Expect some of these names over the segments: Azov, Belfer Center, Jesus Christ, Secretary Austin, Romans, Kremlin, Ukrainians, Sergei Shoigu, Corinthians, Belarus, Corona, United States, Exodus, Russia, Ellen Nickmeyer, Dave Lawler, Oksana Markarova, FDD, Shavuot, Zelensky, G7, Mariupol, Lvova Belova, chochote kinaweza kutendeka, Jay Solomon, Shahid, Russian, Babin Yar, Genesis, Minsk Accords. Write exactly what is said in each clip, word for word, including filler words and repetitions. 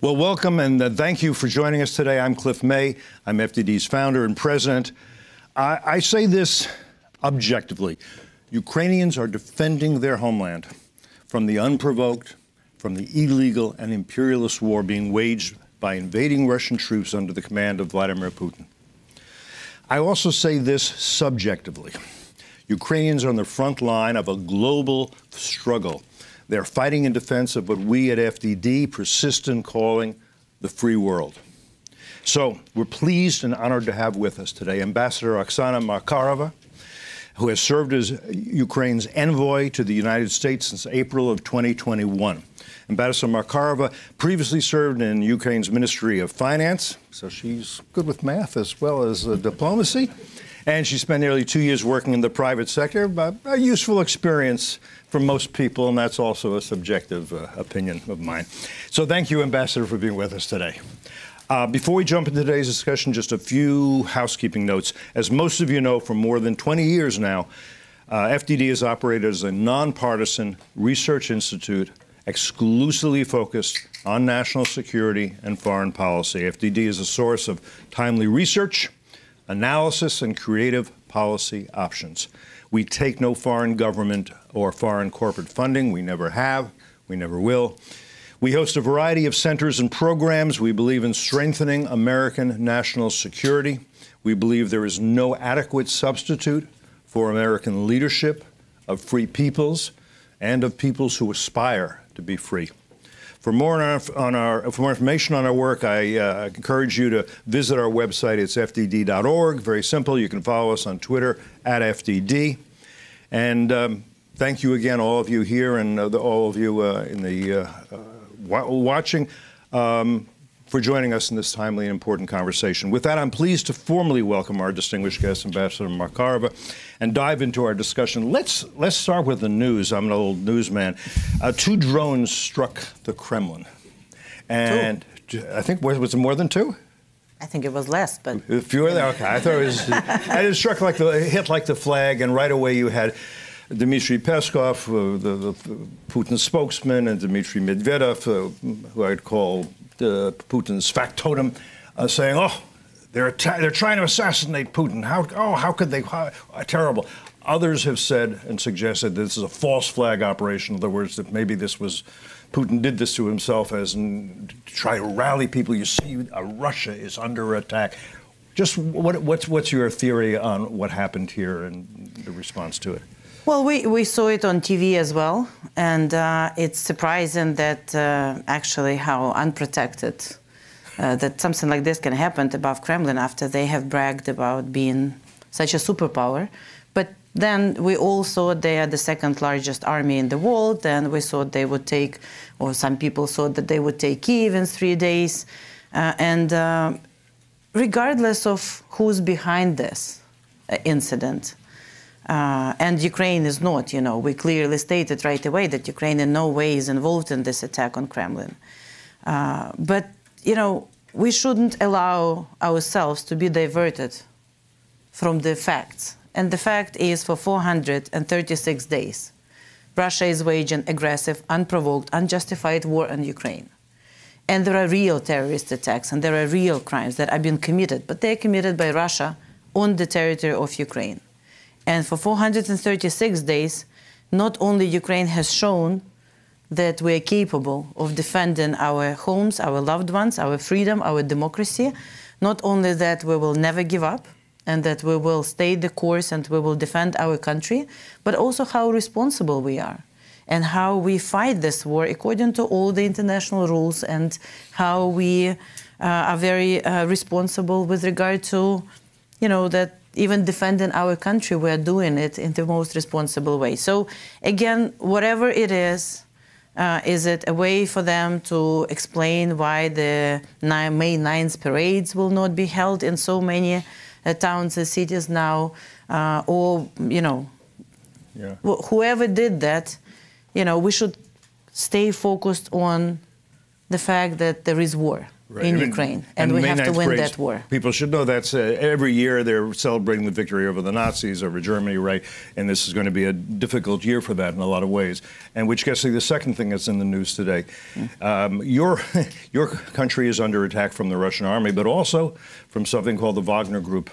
Well, welcome and uh, thank you for joining us today. I'm Cliff May. I'm F D D's founder and president. I, I say this objectively. Ukrainians are defending their homeland from the unprovoked, from the illegal and imperialist war being waged by invading Russian troops under the command of Vladimir Putin. I also say this subjectively. Ukrainians are on the front line of a global struggle. They're fighting in defense of what we at F D D persist in calling the free world. So we're pleased and honored to have with us today Ambassador Oksana Markarova, who has served as Ukraine's envoy to the United States since April of twenty twenty-one. Ambassador Markarova previously served in Ukraine's Ministry of Finance, so she's good with math as well as uh, diplomacy. And she spent nearly two years working in the private sector, but a useful experience for most people, and that's also a subjective uh, opinion of mine. So thank you, Ambassador, for being with us today. Uh, before we jump into today's discussion, just a few housekeeping notes. As most of you know, for more than twenty years now, uh, F D D has operated as a nonpartisan research institute exclusively focused on national security and foreign policy. F D D is a source of timely research, analysis, and creative policy options. We take no foreign government or foreign corporate funding. We never have. We never will. We host a variety of centers and programs. We believe in strengthening American national security. We believe there is no adequate substitute for American leadership of free peoples and of peoples who aspire to be free. For more, on our, on our, for more information on our work, I uh, encourage you to visit our website. It's F D D dot org. Very simple. You can follow us on Twitter, at F D D. And um, thank you again, all of you here and uh, the, all of you uh, in the uh, uh, watching, um, for joining us in this timely and important conversation. With that, I'm pleased to formally welcome our distinguished guest, Ambassador Markarova, and dive into our discussion. Let's, let's start with the news. I'm an old newsman. Uh, two drones struck the Kremlin. And two. I think, was it more than two? I think it was less, but... Fewer than, okay. I thought it was... and it struck like the, it hit like the flag, and right away you had Dmitry Peskov, uh, the, the Putin spokesman, and Dmitry Medvedev, uh, who I'd call... Uh, Putin's factotum, uh, saying, "Oh, they're they're trying to assassinate Putin. How oh how could they? How, uh, terrible." Others have said and suggested that this is a false flag operation. In other words, that maybe this was Putin did this to himself as in, to try to rally people. You see, uh, Russia is under attack. Just what what's what's your theory on what happened here and the response to it? Well, we, we saw it on T V as well, and uh, it's surprising that uh, actually how unprotected uh, that something like this can happen above Kremlin after they have bragged about being such a superpower. But then we all thought they are the second largest army in the world, and we thought they would take, or some people thought that they would take Kyiv in three days. Uh, and uh, regardless of who's behind this incident, Uh, and Ukraine is not, you know, we clearly stated right away that Ukraine in no way is involved in this attack on Kremlin. Uh, but, you know, we shouldn't allow ourselves to be diverted from the facts. And the fact is, for four hundred thirty-six days, Russia is waging aggressive, unprovoked, unjustified war on Ukraine. And there are real terrorist attacks and there are real crimes that are being committed, but they are committed by Russia on the territory of Ukraine. And for four hundred thirty-six days, not only Ukraine has shown that we are capable of defending our homes, our loved ones, our freedom, our democracy, not only that we will never give up and that we will stay the course and we will defend our country, but also how responsible we are and how we fight this war according to all the international rules and how we uh, are very uh, responsible with regard to, you know, that even defending our country, we are doing it in the most responsible way. So again, whatever it is, uh, is it a way for them to explain why the May ninth parades will not be held in so many uh, towns and cities now, uh, or, you know, yeah. wh whoever did that, you know, we should stay focused on the fact that there is war right. in I mean, Ukraine, and, and we May have to win breaks. that war. People should know that uh, every year they're celebrating the victory over the Nazis, over Germany, right? And this is going to be a difficult year for that in a lot of ways. And which gets to the second thing that's in the news today. Um, your, your country is under attack from the Russian army, but also from something called the Wagner Group,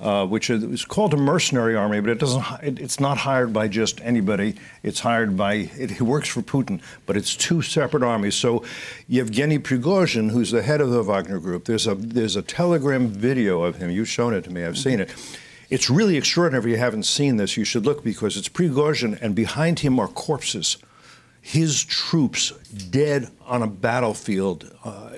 uh, which is called a mercenary army, but it doesn't, it, it's not hired by just anybody. It's hired by, it, it works for Putin, but it's two separate armies. So Yevgeny Prigozhin, who's the head of the Wagner Group, there's a there's a telegram video of him. You've shown it to me. I've seen it. It's really extraordinary. If you haven't seen this, you should look, because it's Prigozhin, and behind him are corpses. His troops dead on a battlefield, uh,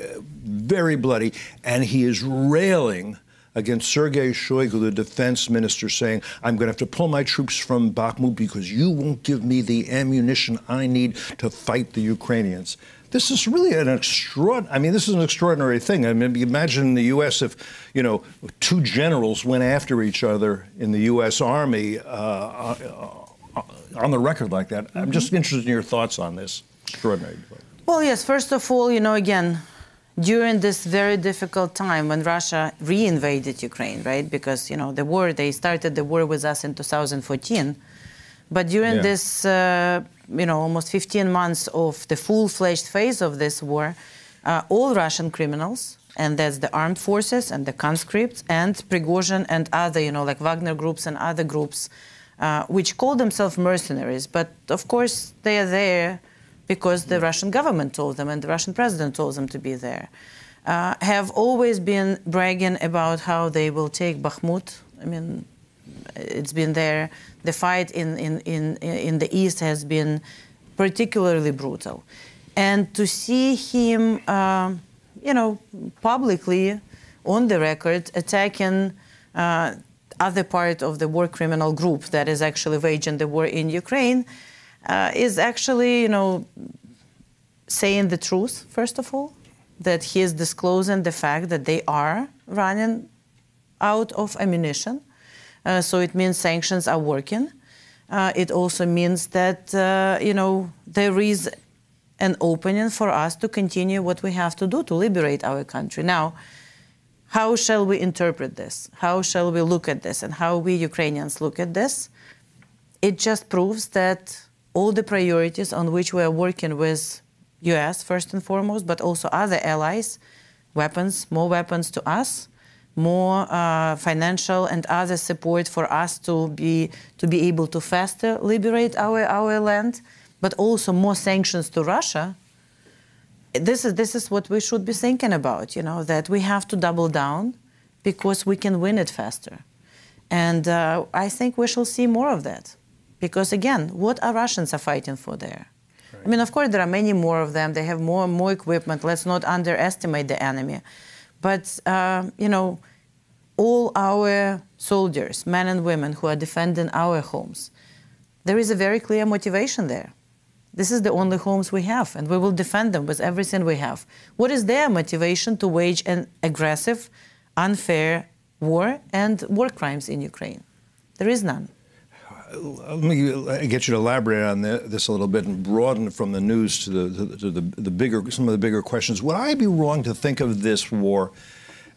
very bloody, and he is railing against Sergei Shoigu, the defense minister, saying, I'm going to have to pull my troops from Bakhmut because you won't give me the ammunition I need to fight the Ukrainians. This is really an extraordinary, I mean, this is an extraordinary thing. I mean, imagine in the U S if, you know, two generals went after each other in the U S Army uh, uh, uh, on the record like that. Mm-hmm. I'm just interested in your thoughts on this. Extraordinary. Well, yes, first of all, you know, again, during this very difficult time when Russia reinvaded Ukraine, right? Because, you know, the war, they started the war with us in two thousand fourteen. But during yeah. this, uh, you know, almost fifteen months of the full-fledged phase of this war, uh, all Russian criminals, and that's the armed forces and the conscripts and Prigozhin and other, you know, like Wagner groups and other groups, uh, which call themselves mercenaries. But, of course, they are there because the yeah. Russian government told them and the Russian president told them to be there, uh, have always been bragging about how they will take Bakhmut. I mean, it's been there. The fight in, in, in, in the east has been particularly brutal. And to see him, uh, you know, publicly, on the record, attacking uh, other part of the war criminal group that is actually waging the war in Ukraine uh, is actually, you know, saying the truth, first of all, that he is disclosing the fact that they are running out of ammunition. Uh, so it means sanctions are working. Uh, it also means that, uh, you know, there is an opening for us to continue what we have to do to liberate our country. Now, how shall we interpret this? How shall we look at this? And how we Ukrainians look at this? It just proves that all the priorities on which we are working with U S, first and foremost, but also other allies, weapons, more weapons to us, more uh, financial and other support for us to be to be able to faster liberate our, our land, but also more sanctions to Russia. This is this is what we should be thinking about, you know, that we have to double down because we can win it faster. And uh, I think we shall see more of that. Because again, what are Russians are fighting for there? Right. I mean, of course, there are many more of them. They have more and more equipment. Let's not underestimate the enemy. But, uh, you know, all our soldiers, men and women who are defending our homes, there is a very clear motivation there. This is the only homes we have, and we will defend them with everything we have. What is their motivation to wage an aggressive, unfair war and war crimes in Ukraine? There is none. Let me get you to elaborate on this a little bit and broaden from the news to the, to the, the bigger, some of the bigger questions. Would I be wrong to think of this war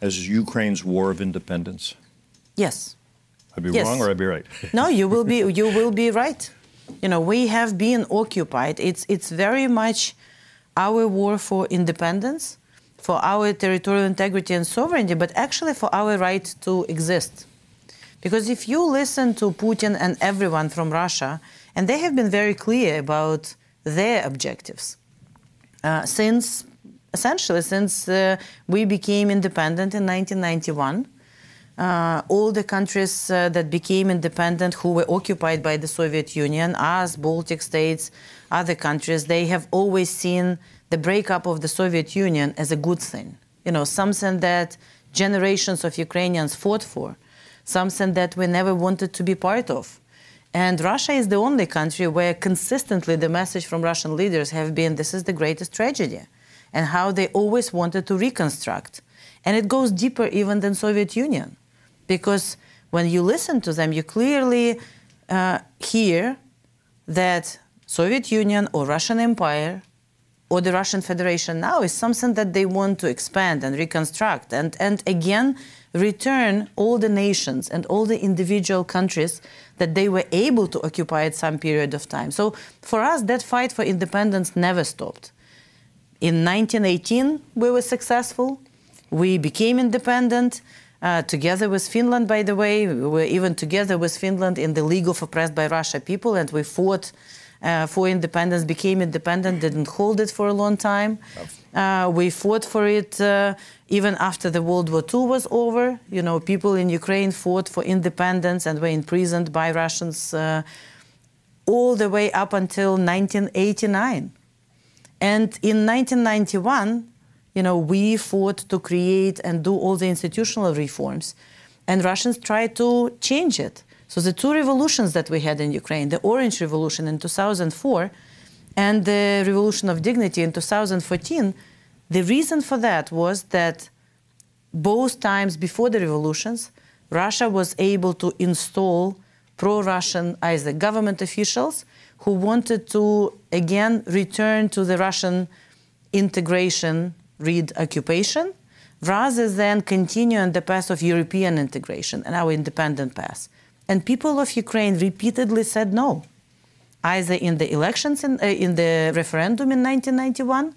as Ukraine's war of independence? Yes. I'd be yes. wrong, or I'd be right. No, you will be. You will be right. You know, we have been occupied. It's it's very much our war for independence, for our territorial integrity and sovereignty, but actually for our right to exist. Because if you listen to Putin and everyone from Russia, and they have been very clear about their objectives uh, since, essentially, since uh, we became independent in nineteen ninety-one, uh, all the countries uh, that became independent who were occupied by the Soviet Union, us, Baltic states, other countries, they have always seen the breakup of the Soviet Union as a good thing. You know, something that generations of Ukrainians fought for. Something that we never wanted to be part of. And Russia is the only country where consistently the message from Russian leaders have been, this is the greatest tragedy, and how they always wanted to reconstruct. And it goes deeper even than Soviet Union, because when you listen to them, you clearly uh, hear that Soviet Union or Russian Empire or the Russian Federation now is something that they want to expand and reconstruct and, and again return all the nations and all the individual countries that they were able to occupy at some period of time. So for us, that fight for independence never stopped. In nineteen eighteen, we were successful. We became independent, uh, together with Finland, by the way. We were even together with Finland in the League of Oppressed by Russia People, and we fought Uh, for independence, became independent, didn't hold it for a long time. Uh, we fought for it uh, even after the World War Two was over. You know, people in Ukraine fought for independence and were imprisoned by Russians uh, all the way up until nineteen eighty-nine. And in nineteen ninety-one, you know, we fought to create and do all the institutional reforms. And Russians tried to change it. So the two revolutions that we had in Ukraine, the Orange Revolution in two thousand four and the Revolution of Dignity in two thousand fourteen, the reason for that was that both times before the revolutions, Russia was able to install pro-Russian either government officials who wanted to, again, return to the Russian integration, read occupation, rather than continue on the path of European integration and our independent path. And people of Ukraine repeatedly said no, either in the elections, in, uh, in the referendum in nineteen ninety-one,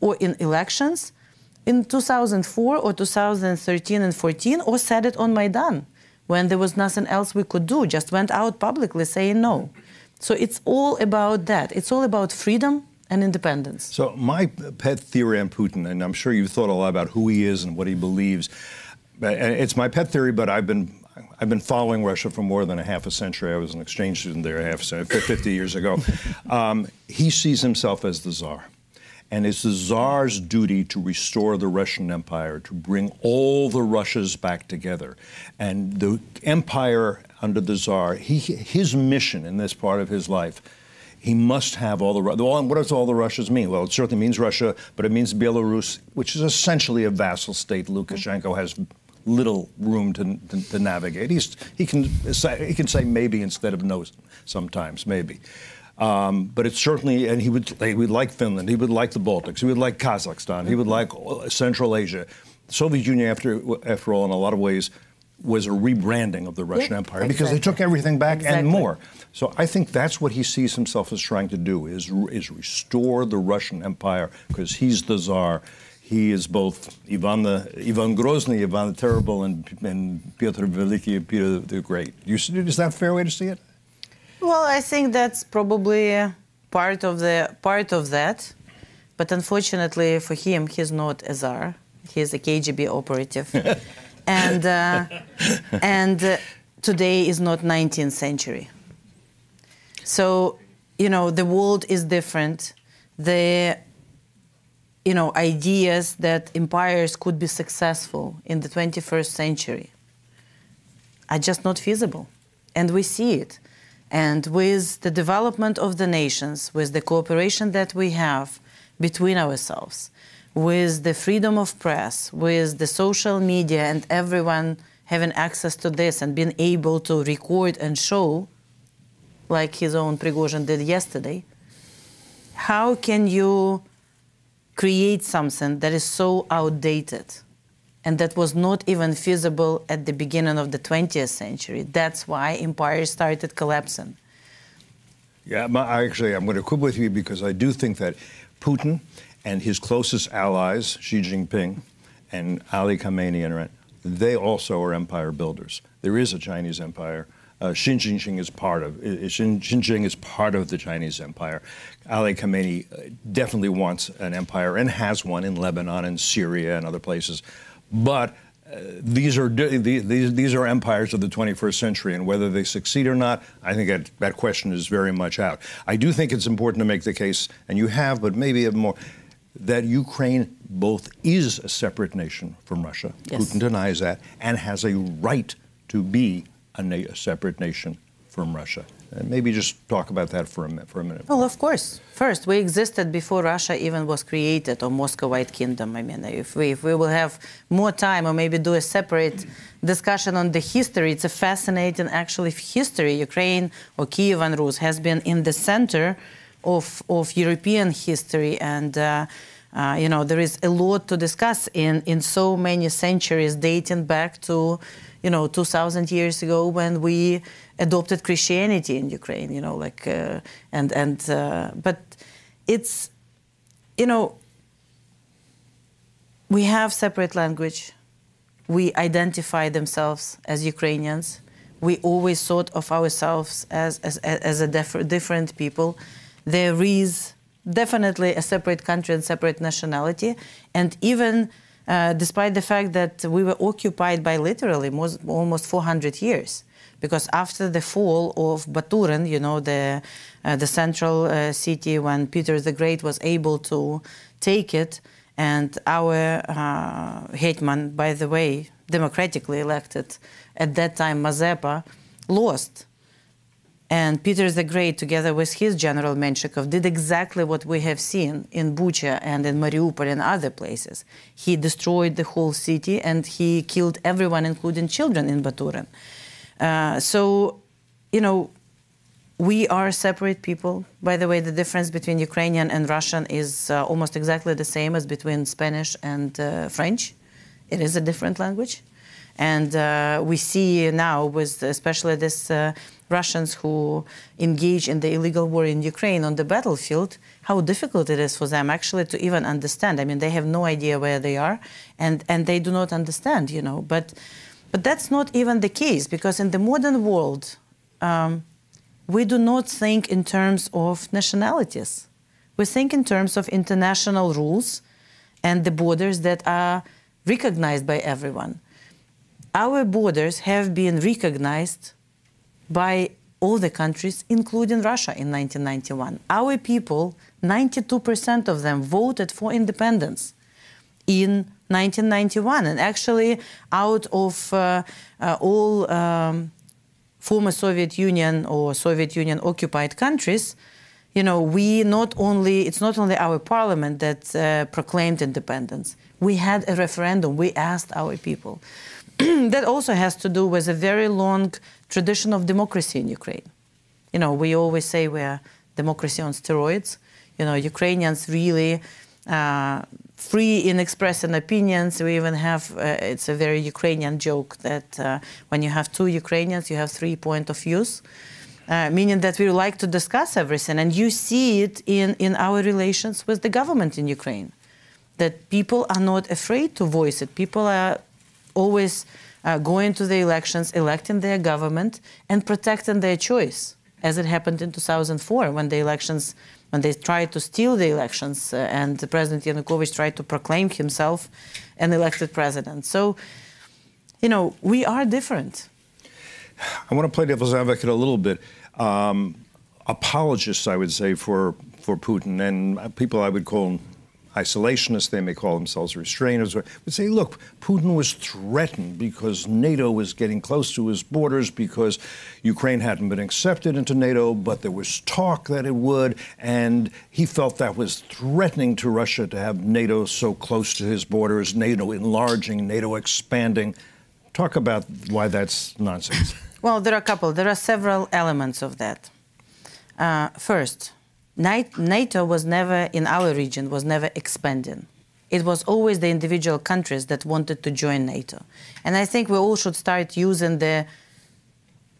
or in elections in two thousand four or two thousand thirteen and fourteen, or said it on Maidan, when there was nothing else we could do, just went out publicly saying no. So it's all about that. It's all about freedom and independence. So my pet theory on Putin, and I'm sure you've thought a lot about who he is and what he believes. It's my pet theory, but I've been I've been following Russia for more than a half a century. I was an exchange student there half a century, fifty years ago. Um, he sees himself as the Tsar. And it's the Tsar's duty to restore the Russian Empire, to bring all the Russias back together. And the empire under the Tsar, he, his mission in this part of his life, he must have all the Russias. What does all the Russias mean? Well, it certainly means Russia, but it means Belarus, which is essentially a vassal state. Lukashenko has little room to, to, to navigate. He's, he can say, he can say maybe instead of no sometimes, maybe. Um, but it's certainly, and he would, he would like Finland, he would like the Baltics, he would like Kazakhstan, he would like Central Asia. The Soviet Union, after, after all, in a lot of ways, was a rebranding of the Russian yep, Empire because exactly. they took everything back exactly. and more. So I think that's what he sees himself as trying to do, is, is restore the Russian Empire because he's the Tsar. He is both Ivan, the, Ivan Grozny, Ivan the Terrible, and, and Peter Veliki and Peter the Great. You, is that a fair way to see it? Well, I think that's probably part of, the, part of that. But unfortunately for him, he's not a czar. He's a K G B operative. and uh, and uh, today is not nineteenth century. So, you know, the world is different. The... you know, ideas that empires could be successful in the twenty-first century are just not feasible. And we see it. And with the development of the nations, with the cooperation that we have between ourselves, with the freedom of press, with the social media and everyone having access to this and being able to record and show, like his own Prigozhin did yesterday, how can you create something that is so outdated and that was not even feasible at the beginning of the twentieth century? That's why empires started collapsing. Yeah, my, actually, I'm going to quibble with you because I do think that Putin and his closest allies, Xi Jinping and Ali Khamenei, and they also are empire builders. There is a Chinese empire. Uh, Xinjiang is part of uh, Xinjiang is part of the Chinese Empire. Ali Khamenei definitely wants an empire and has one in Lebanon and Syria and other places, but uh, these are these these are empires of the twenty-first century, and whether they succeed or not, I think that that question is very much out. I do think it's important to make the case, and you have, but maybe even more, that Ukraine both is a separate nation from Russia. Yes. Putin denies that and has a right to be A, na a separate nation from Russia. And maybe just talk about that for a, mi for a minute. Well, of course. First, we existed before Russia even was created, or Moscovite Kingdom. I mean, if we, if we will have more time or maybe do a separate discussion on the history, it's a fascinating, actually, history. Ukraine, or Kievan Rus', has been in the center of of European history, and uh, uh, you know, there is a lot to discuss in in so many centuries, dating back to, you know, two thousand years ago when we adopted Christianity in Ukraine. You know, like uh, and and uh, but it's, you know, we have separate language. We identify themselves as Ukrainians. We always thought of ourselves as, as, as a def- different people. There is definitely a separate country and separate nationality. And even uh, despite the fact that we were occupied by literally most, almost four hundred years, because after the fall of Baturin, you know, the, uh, the central uh, city, when Peter the Great was able to take it, and our uh, hetman, by the way, democratically elected at that time, Mazepa, lost. And Peter the Great, together with his general Menshikov, did exactly what we have seen in Bucha and in Mariupol and other places. He destroyed the whole city and he killed everyone, including children, in Baturin. Uh, so, you know, we are separate people. By the way, the difference between Ukrainian and Russian is uh, almost exactly the same as between Spanish and uh, French. It is a different language. And uh, we see now, with especially these uh, Russians who engage in the illegal war in Ukraine on the battlefield, how difficult it is for them actually to even understand. I mean, they have no idea where they are, and, and they do not understand, you know. But, but that's not even the case, because in the modern world, um, we do not think in terms of nationalities. We think in terms of international rules and the borders that are recognized by everyone. Our borders have been recognized by all the countries, including Russia, in nineteen ninety-one. Our people, ninety-two percent of them, voted for independence in nineteen ninety-one. And actually, out of uh, uh, all um, former Soviet Union or Soviet Union occupied countries, you know, we not only, it's not only our parliament that uh, proclaimed independence. We had a referendum, we asked our people. That also has to do with a very long tradition of democracy in Ukraine. You know, we always say we are democracy on steroids. You know, Ukrainians really uh, free in expressing opinions. We even have, uh, it's a very Ukrainian joke that uh, when you have two Ukrainians, you have three points of views, uh, meaning that we like to discuss everything. And you see it in, in our relations with the government in Ukraine, that people are not afraid to voice it. People are always uh, going to the elections, electing their government, and protecting their choice, as it happened in two thousand four when the elections, when they tried to steal the elections, uh, and President Yanukovych tried to proclaim himself an elected president. So, you know, we are different. I want to play devil's advocate a little bit. Um, apologists, I would say, for for Putin, and people I would call isolationists, they may call themselves restrainers, would say, look, Putin was threatened because NATO was getting close to his borders, because Ukraine hadn't been accepted into NATO, but there was talk that it would, and he felt that was threatening to Russia to have NATO so close to his borders, NATO enlarging, NATO expanding. Talk about why that's nonsense. Well, there are a couple. There are several elements of that. Uh, first, NATO was never, in our region, was never expanding. It was always the individual countries that wanted to join NATO. And I think we all should start using the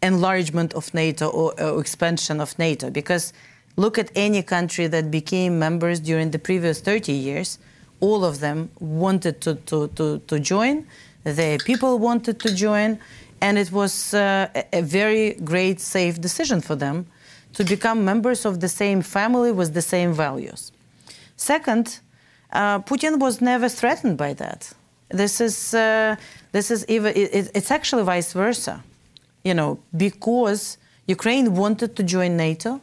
enlargement of NATO or uh, expansion of NATO, because look at any country that became members during the previous thirty years. All of them wanted to, to, to, to join. Their people wanted to join. And it was uh, a very great, safe decision for them to become members of the same family with the same values. Second, uh, Putin was never threatened by that. This is uh, this is even it, it's actually vice versa, you know, because Ukraine wanted to join NATO.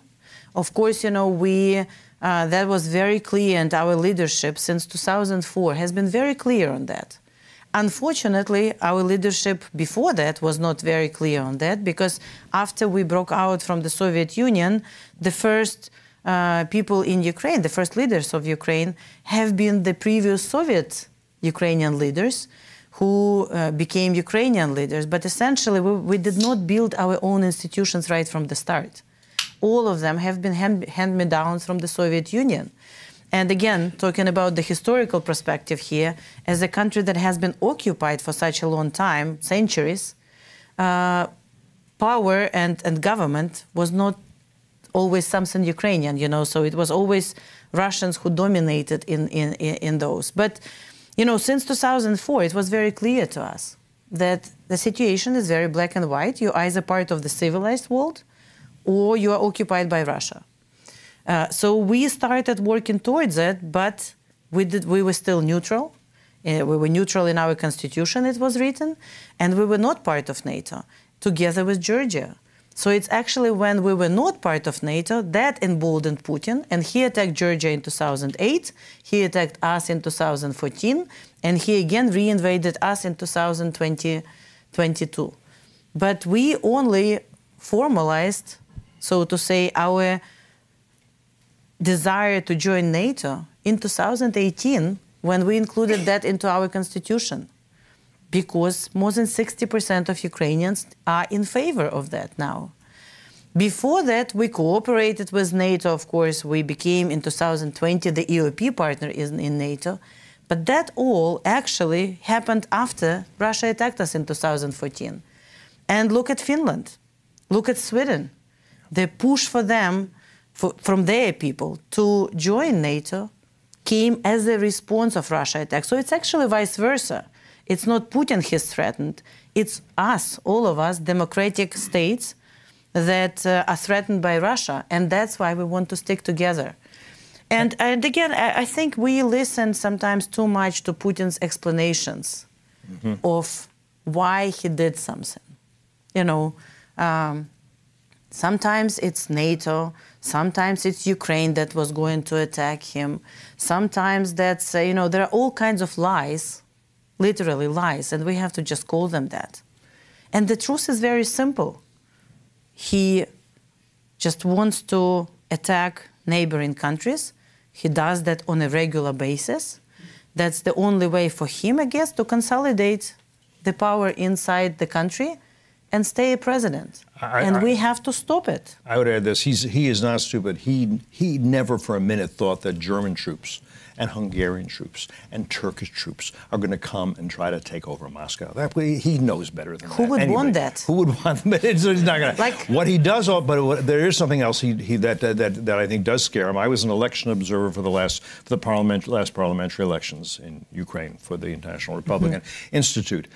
Of course, you know, we uh, that was very clear, and our leadership since two thousand four has been very clear on that. Unfortunately, our leadership before that was not very clear on that, because after we broke out from the Soviet Union, the first uh, people in Ukraine, the first leaders of Ukraine, have been the previous Soviet Ukrainian leaders who uh, became Ukrainian leaders. But essentially, we, we did not build our own institutions right from the start. all of them have been hand, hand-me-downs from the Soviet Union. And again, talking about the historical perspective here, as a country that has been occupied for such a long time, centuries, uh, power and, and government was not always something Ukrainian, you know, so it was always Russians who dominated in, in, in those. But, you know, since two thousand four, it was very clear to us that the situation is very black and white. You're either part of the civilized world or you are occupied by Russia. Uh, so we started working towards it, but we, did, we were still neutral. Uh, we were neutral in our constitution, it was written, and we were not part of NATO, together with Georgia. So it's actually when we were not part of NATO that emboldened Putin, and he attacked Georgia in two thousand eight, he attacked us in two thousand fourteen, and he again reinvaded us in two thousand twenty-two. But we only formalized, so to say, our desire to join NATO in two thousand eighteen when we included that into our constitution, because more than sixty percent of Ukrainians are in favor of that now. Before that, we cooperated with NATO, of course. We became in two thousand twenty the E O P partner in, in NATO, but that all actually happened after Russia attacked us in two thousand fourteen. And look at Finland, look at Sweden. The push for them from their people to join NATO came as a response of Russia attack. So it's actually vice versa. It's not Putin he's threatened. It's us, all of us, democratic states that uh, are threatened by Russia. And that's why we want to stick together. And, and again, I, I think we listen sometimes too much to Putin's explanations mm-hmm. of why he did something. You know, um, sometimes it's NATO. Sometimes it's Ukraine that was going to attack him. Sometimes that's, uh, you know, there are all kinds of lies, literally lies, and we have to just call them that. And the truth is very simple. He just wants to attack neighboring countries. He does that on a regular basis. That's the only way for him, I guess, to consolidate the power inside the country and stay a president. I, and I, we have to stop it. I would add this. He's, he is not stupid. He, he never for a minute thought that German troops and Hungarian troops and Turkish troops are going to come and try to take over Moscow. That way, he knows better than Who that. Who would anyway, want that? Who would want that? He's not going to. Like, what he does, but what, there is something else he, he, that, that, that, that I think does scare him. I was an election observer for the last for the parliament, last parliamentary elections in Ukraine for the International Republican mm-hmm. Institute.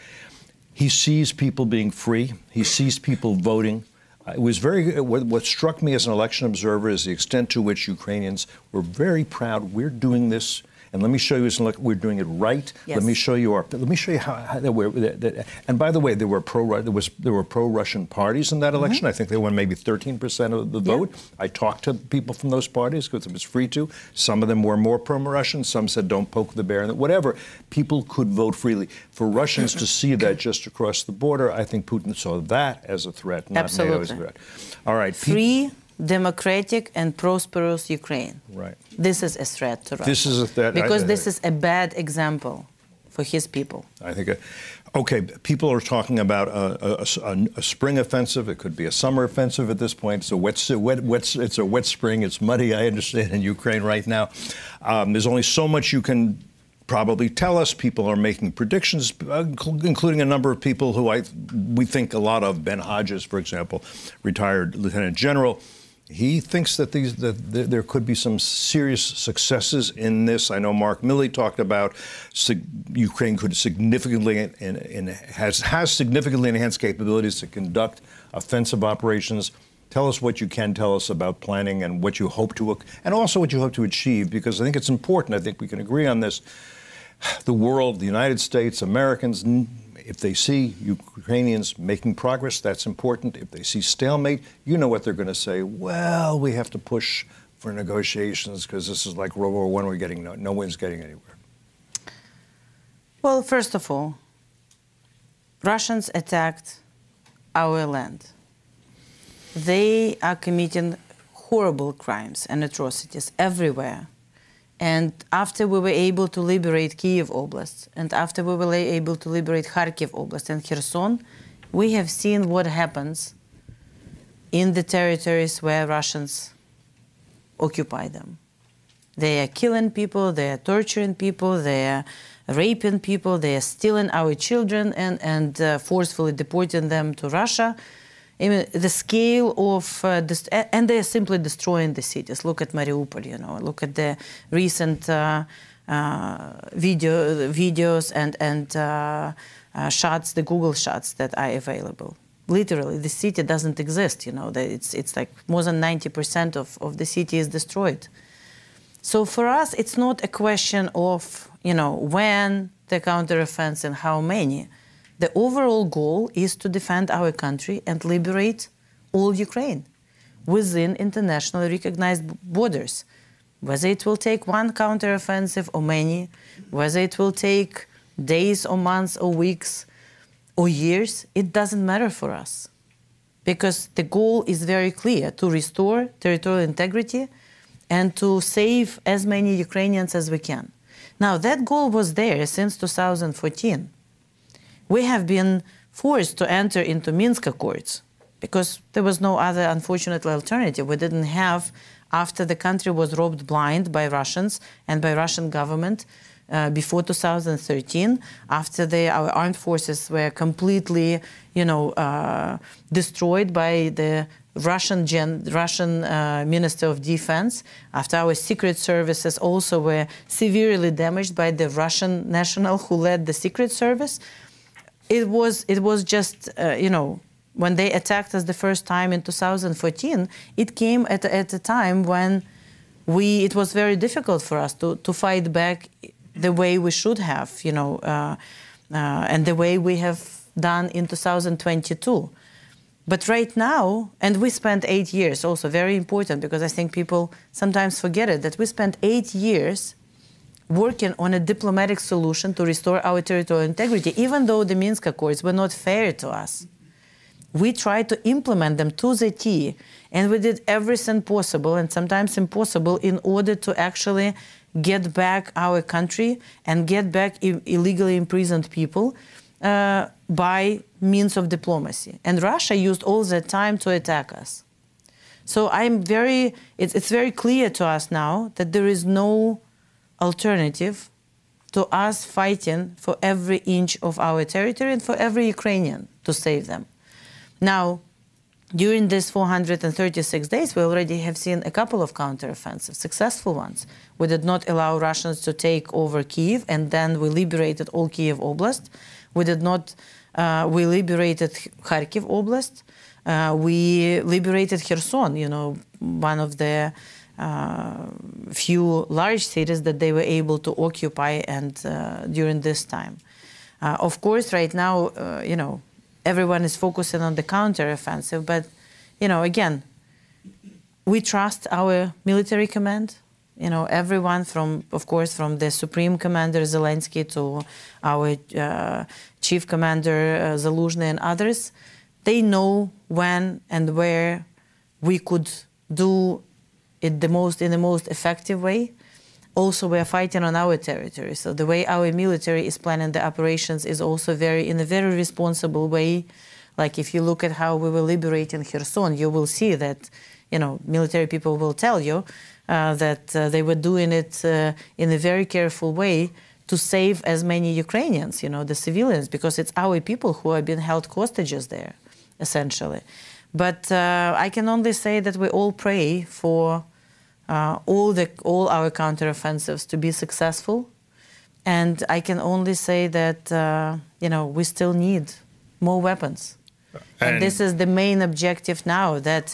He sees people being free. He sees people voting. It was very. What, what struck me as an election observer is the extent to which Ukrainians were very proud. We're doing this, and let me show you. Look, we're doing it right. Yes. Let me show you our. Let me show you how. how they were, they, they, and by the way, there were pro. There was there were pro-Russian parties in that election. Mm-hmm. I think they won maybe thirteen percent of the vote. Yeah. I talked to people from those parties because it was free to. Some of them were more pro-Russian. Some said don't poke the bear. And whatever, people could vote freely. For Russians to see that just across the border, I think Putin saw that as a threat, not Absolutely. NATO as a threat. All right, free. Democratic and prosperous Ukraine. Right. This is a threat to Russia. This is a threat. Because I, I, this is a bad example for his people. I think, okay, people are talking about a, a, a spring offensive. It could be a summer offensive at this point. So wet, wet, wet, it's a wet spring. It's muddy, I understand, in Ukraine right now. Um, there's only so much you can probably tell us. People are making predictions, including a number of people who I we think a lot of. Ben Hodges, for example, retired lieutenant general. He thinks that these that there could be some serious successes in this. I know Mark Milley talked about Ukraine could significantly and, and has has significantly enhanced capabilities to conduct offensive operations. Tell us what you can tell us about planning and what you hope to, and also what you hope to achieve, because I think it's important. I think we can agree on this. The world, the United States, Americans, if they see Ukrainians making progress, that's important. If they see stalemate, you know what they're going to say. Well, we have to push for negotiations because this is like World War One. We're getting no, no one's getting anywhere. Well, first of all, Russians attacked our land. They are committing horrible crimes and atrocities everywhere. And after we were able to liberate Kyiv Oblast, and after we were able to liberate Kharkiv Oblast and Kherson, we have seen what happens in the territories where Russians occupy them. They are killing people, they are torturing people, they are raping people, they are stealing our children and, and uh, forcefully deporting them to Russia. I mean, the scale of... Uh, and they are simply destroying the cities. Look at Mariupol, you know, look at the recent uh, uh, video, videos and, and uh, uh, shots, the Google shots that are available. Literally, the city doesn't exist, you know. It's, it's like more than ninety percent of, of the city is destroyed. So for us, it's not a question of, you know, when the counteroffensive and how many. The overall goal is to defend our country and liberate all Ukraine within internationally recognized borders. Whether it will take one counteroffensive or many, whether it will take days or months or weeks or years, it doesn't matter for us. Because the goal is very clear, to restore territorial integrity and to save as many Ukrainians as we can. Now, that goal was there since two thousand fourteen. We have been forced to enter into Minsk Accords because there was no other, unfortunately, alternative. We didn't have, after the country was robbed blind by Russians and by Russian government uh, before two thousand thirteen, after they, our armed forces were completely, you know, uh, destroyed by the Russian, gen, Russian uh, Minister of Defense, after our secret services also were severely damaged by the Russian national who led the secret service. It was, it was just, uh, you know, when they attacked us the first time in two thousand fourteen, it came at, at a time when we, it was very difficult for us to, to fight back the way we should have, you know, uh, uh, and the way we have done in two thousand twenty-two. But right now, and we spent eight years, also very important, because I think people sometimes forget it, that we spent eight years working on a diplomatic solution to restore our territorial integrity, even though the Minsk Accords were not fair to us. We tried to implement them to the T, and we did everything possible, and sometimes impossible, in order to actually get back our country and get back illegally imprisoned people uh, by means of diplomacy. And Russia used all that time to attack us. So I'm very, it's, it's very clear to us now that there is no alternative to us fighting for every inch of our territory and for every Ukrainian to save them. Now, during these four hundred thirty-six days, we already have seen a couple of counteroffensives, successful ones. We did not allow Russians to take over Kyiv, and then we liberated all Kyiv Oblast. We did not, uh, we liberated Kharkiv Oblast. Uh, we liberated Kherson, you know, one of the Uh, few large cities that they were able to occupy and uh, during this time. Uh, of course, right now, uh, you know, everyone is focusing on the counteroffensive, but, you know, again, we trust our military command, you know, everyone from, of course, from the Supreme Commander Zelensky to our uh, Chief Commander uh, Zaluzhny and others. They know when and where we could do It the most, in the most effective way. Also, we are fighting on our territory. So the way our military is planning the operations is also very, in a very responsible way. Like if you look at how we were liberating Kherson, you will see that, you know, military people will tell you uh, that uh, they were doing it uh, in a very careful way to save as many Ukrainians, you know, the civilians, because it's our people who are being held hostages there, essentially. But uh, I can only say that we all pray for Uh, all, the, all our counteroffensives to be successful. And I can only say that, uh, you know, we still need more weapons. And, and this is the main objective now, that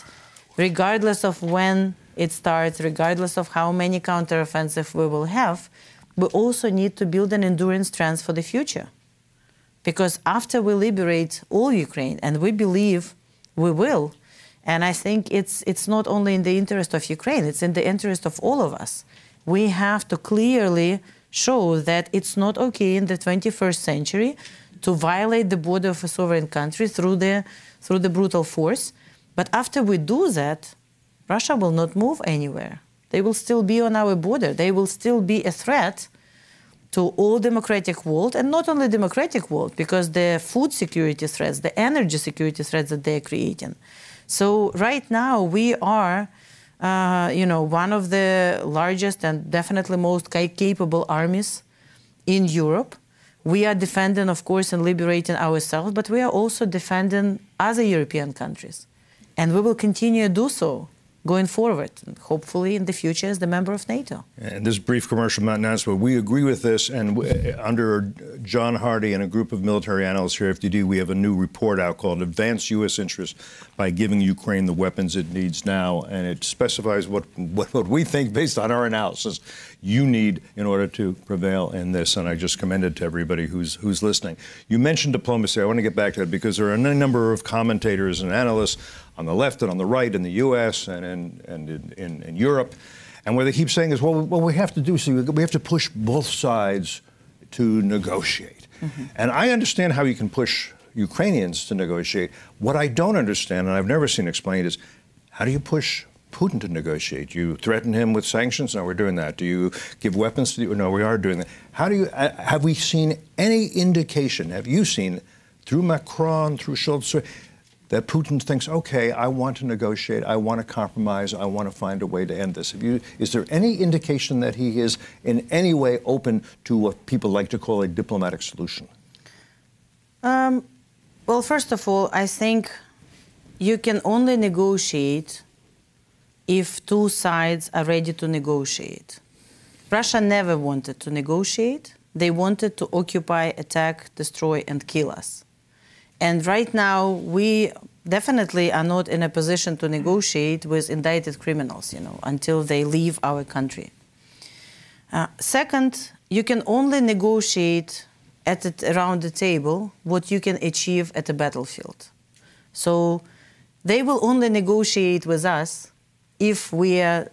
regardless of when it starts, regardless of how many counteroffensive we will have, we also need to build an enduring strength for the future. Because after we liberate all Ukraine, and we believe we will, and I think it's, it's not only in the interest of Ukraine, it's in the interest of all of us. We have to clearly show that it's not okay in the twenty-first century to violate the border of a sovereign country through the, through the brutal force. But after we do that, Russia will not move anywhere. They will still be on our border. They will still be a threat to all democratic world, and not only democratic world, because the food security threats, the energy security threats that they're creating, So right now we are, uh, you know, one of the largest and definitely most capable armies in Europe. We are defending, of course, and liberating ourselves, but we are also defending other European countries. And we will continue to do so going forward, and hopefully in the future as the member of NATO. And this brief commercial announcement, we agree with this. And we, under John Hardy and a group of military analysts here at F D D, we have a new report out called Advance U S Interest by Giving Ukraine the Weapons It Needs Now. And it specifies what, what, what we think, based on our analysis, you need in order to prevail in this. And I just commend it to everybody who's, who's listening. You mentioned diplomacy. I want to get back to that because there are a number of commentators and analysts on the left and on the right in the U S and in, and in, in, in Europe. And what they keep saying is, well, what we have to do, so we have to push both sides to negotiate. Mm-hmm. And I understand how you can push Ukrainians to negotiate. What I don't understand, and I've never seen explained, is how do you push Putin to negotiate? You threaten him with sanctions? No, we're doing that. Do you give weapons to the, no, we are doing that. How do you, have we seen any indication, have you seen, through Macron, through Schultz, that Putin thinks, okay, I want to negotiate, I want to compromise, I want to find a way to end this? Have you, is there any indication that he is in any way open to what people like to call a diplomatic solution? Um, well, first of all, I think you can only negotiate if two sides are ready to negotiate. Russia never wanted to negotiate. They wanted to occupy, attack, destroy, and kill us. And right now, we definitely are not in a position to negotiate with indicted criminals, you know, until they leave our country. Uh, second, you can only negotiate at it, around the table what you can achieve at the battlefield. So they will only negotiate with us if we are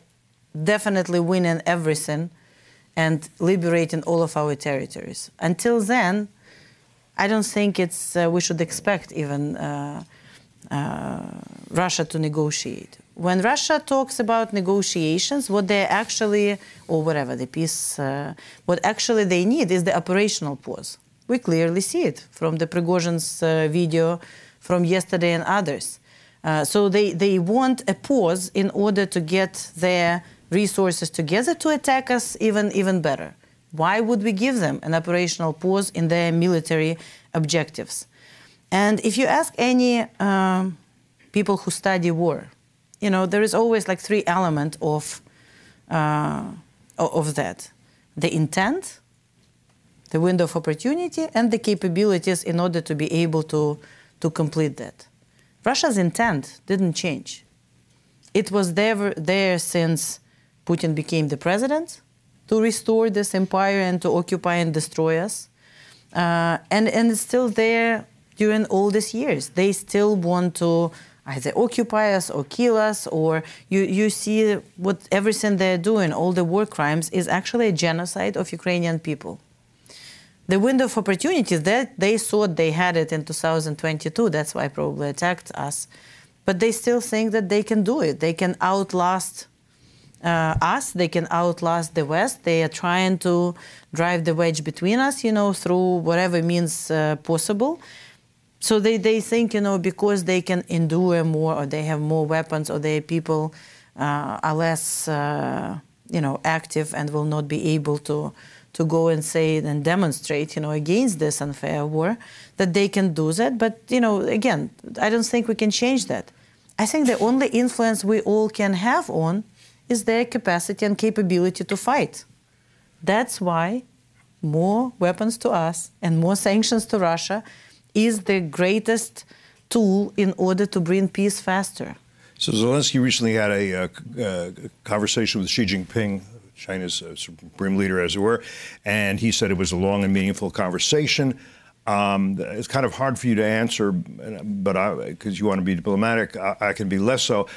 definitely winning everything and liberating all of our territories. Until then, I don't think it's, uh, we should expect even uh, uh, Russia to negotiate. When Russia talks about negotiations, what they actually, or whatever, the peace, uh, what actually they need is the operational pause. We clearly see it from the Prigozhin's uh, video from yesterday and others. Uh, so they, they want a pause in order to get their resources together to attack us even, even better. Why would we give them an operational pause in their military objectives? And if you ask any um, people who study war, you know, there is always like three elements of, uh, of that. The intent, the window of opportunity, and the capabilities in order to be able to, to complete that. Russia's intent didn't change. It was there, there since Putin became the president, to restore this empire and to occupy and destroy us. Uh, and, and it's still there during all these years. They still want to either occupy us or kill us, or you, you see what everything they're doing, all the war crimes, is actually a genocide of Ukrainian people. The window of opportunity, that they thought they had it in two thousand twenty-two, that's why probably attacked us. But they still think that they can do it. They can outlast Uh, us, they can outlast the West. They are trying to drive the wedge between us, you know, through whatever means uh, possible. So they, they think, you know, because they can endure more, or they have more weapons, or their people uh, are less, uh, you know, active and will not be able to, to go and say and demonstrate, you know, against this unfair war, that they can do that. But, you know, again, I don't think we can change that. I think the only influence we all can have on is their capacity and capability to fight. That's why more weapons to us and more sanctions to Russia is the greatest tool in order to bring peace faster. So Zelensky recently had a uh, uh, conversation with Xi Jinping, China's uh, supreme leader, as it were, and he said it was a long and meaningful conversation. Um, it's kind of hard for you to answer, but because you want to be diplomatic, I, I can be less so.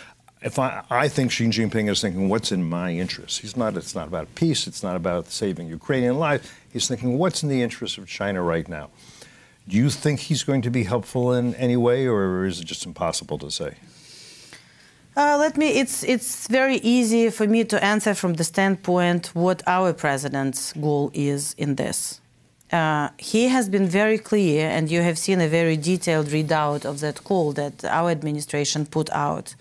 If I, I think Xi Jinping is thinking, what's in my interest? He's not, it's not about peace. It's not about saving Ukrainian lives. He's thinking, what's in the interest of China right now? Do you think he's going to be helpful in any way, or is it just impossible to say? Uh, let me, it's, it's very easy for me to answer from the standpoint what our president's goal is in this. Uh, he has been very clear, and you have seen a very detailed readout of that call that our administration put out.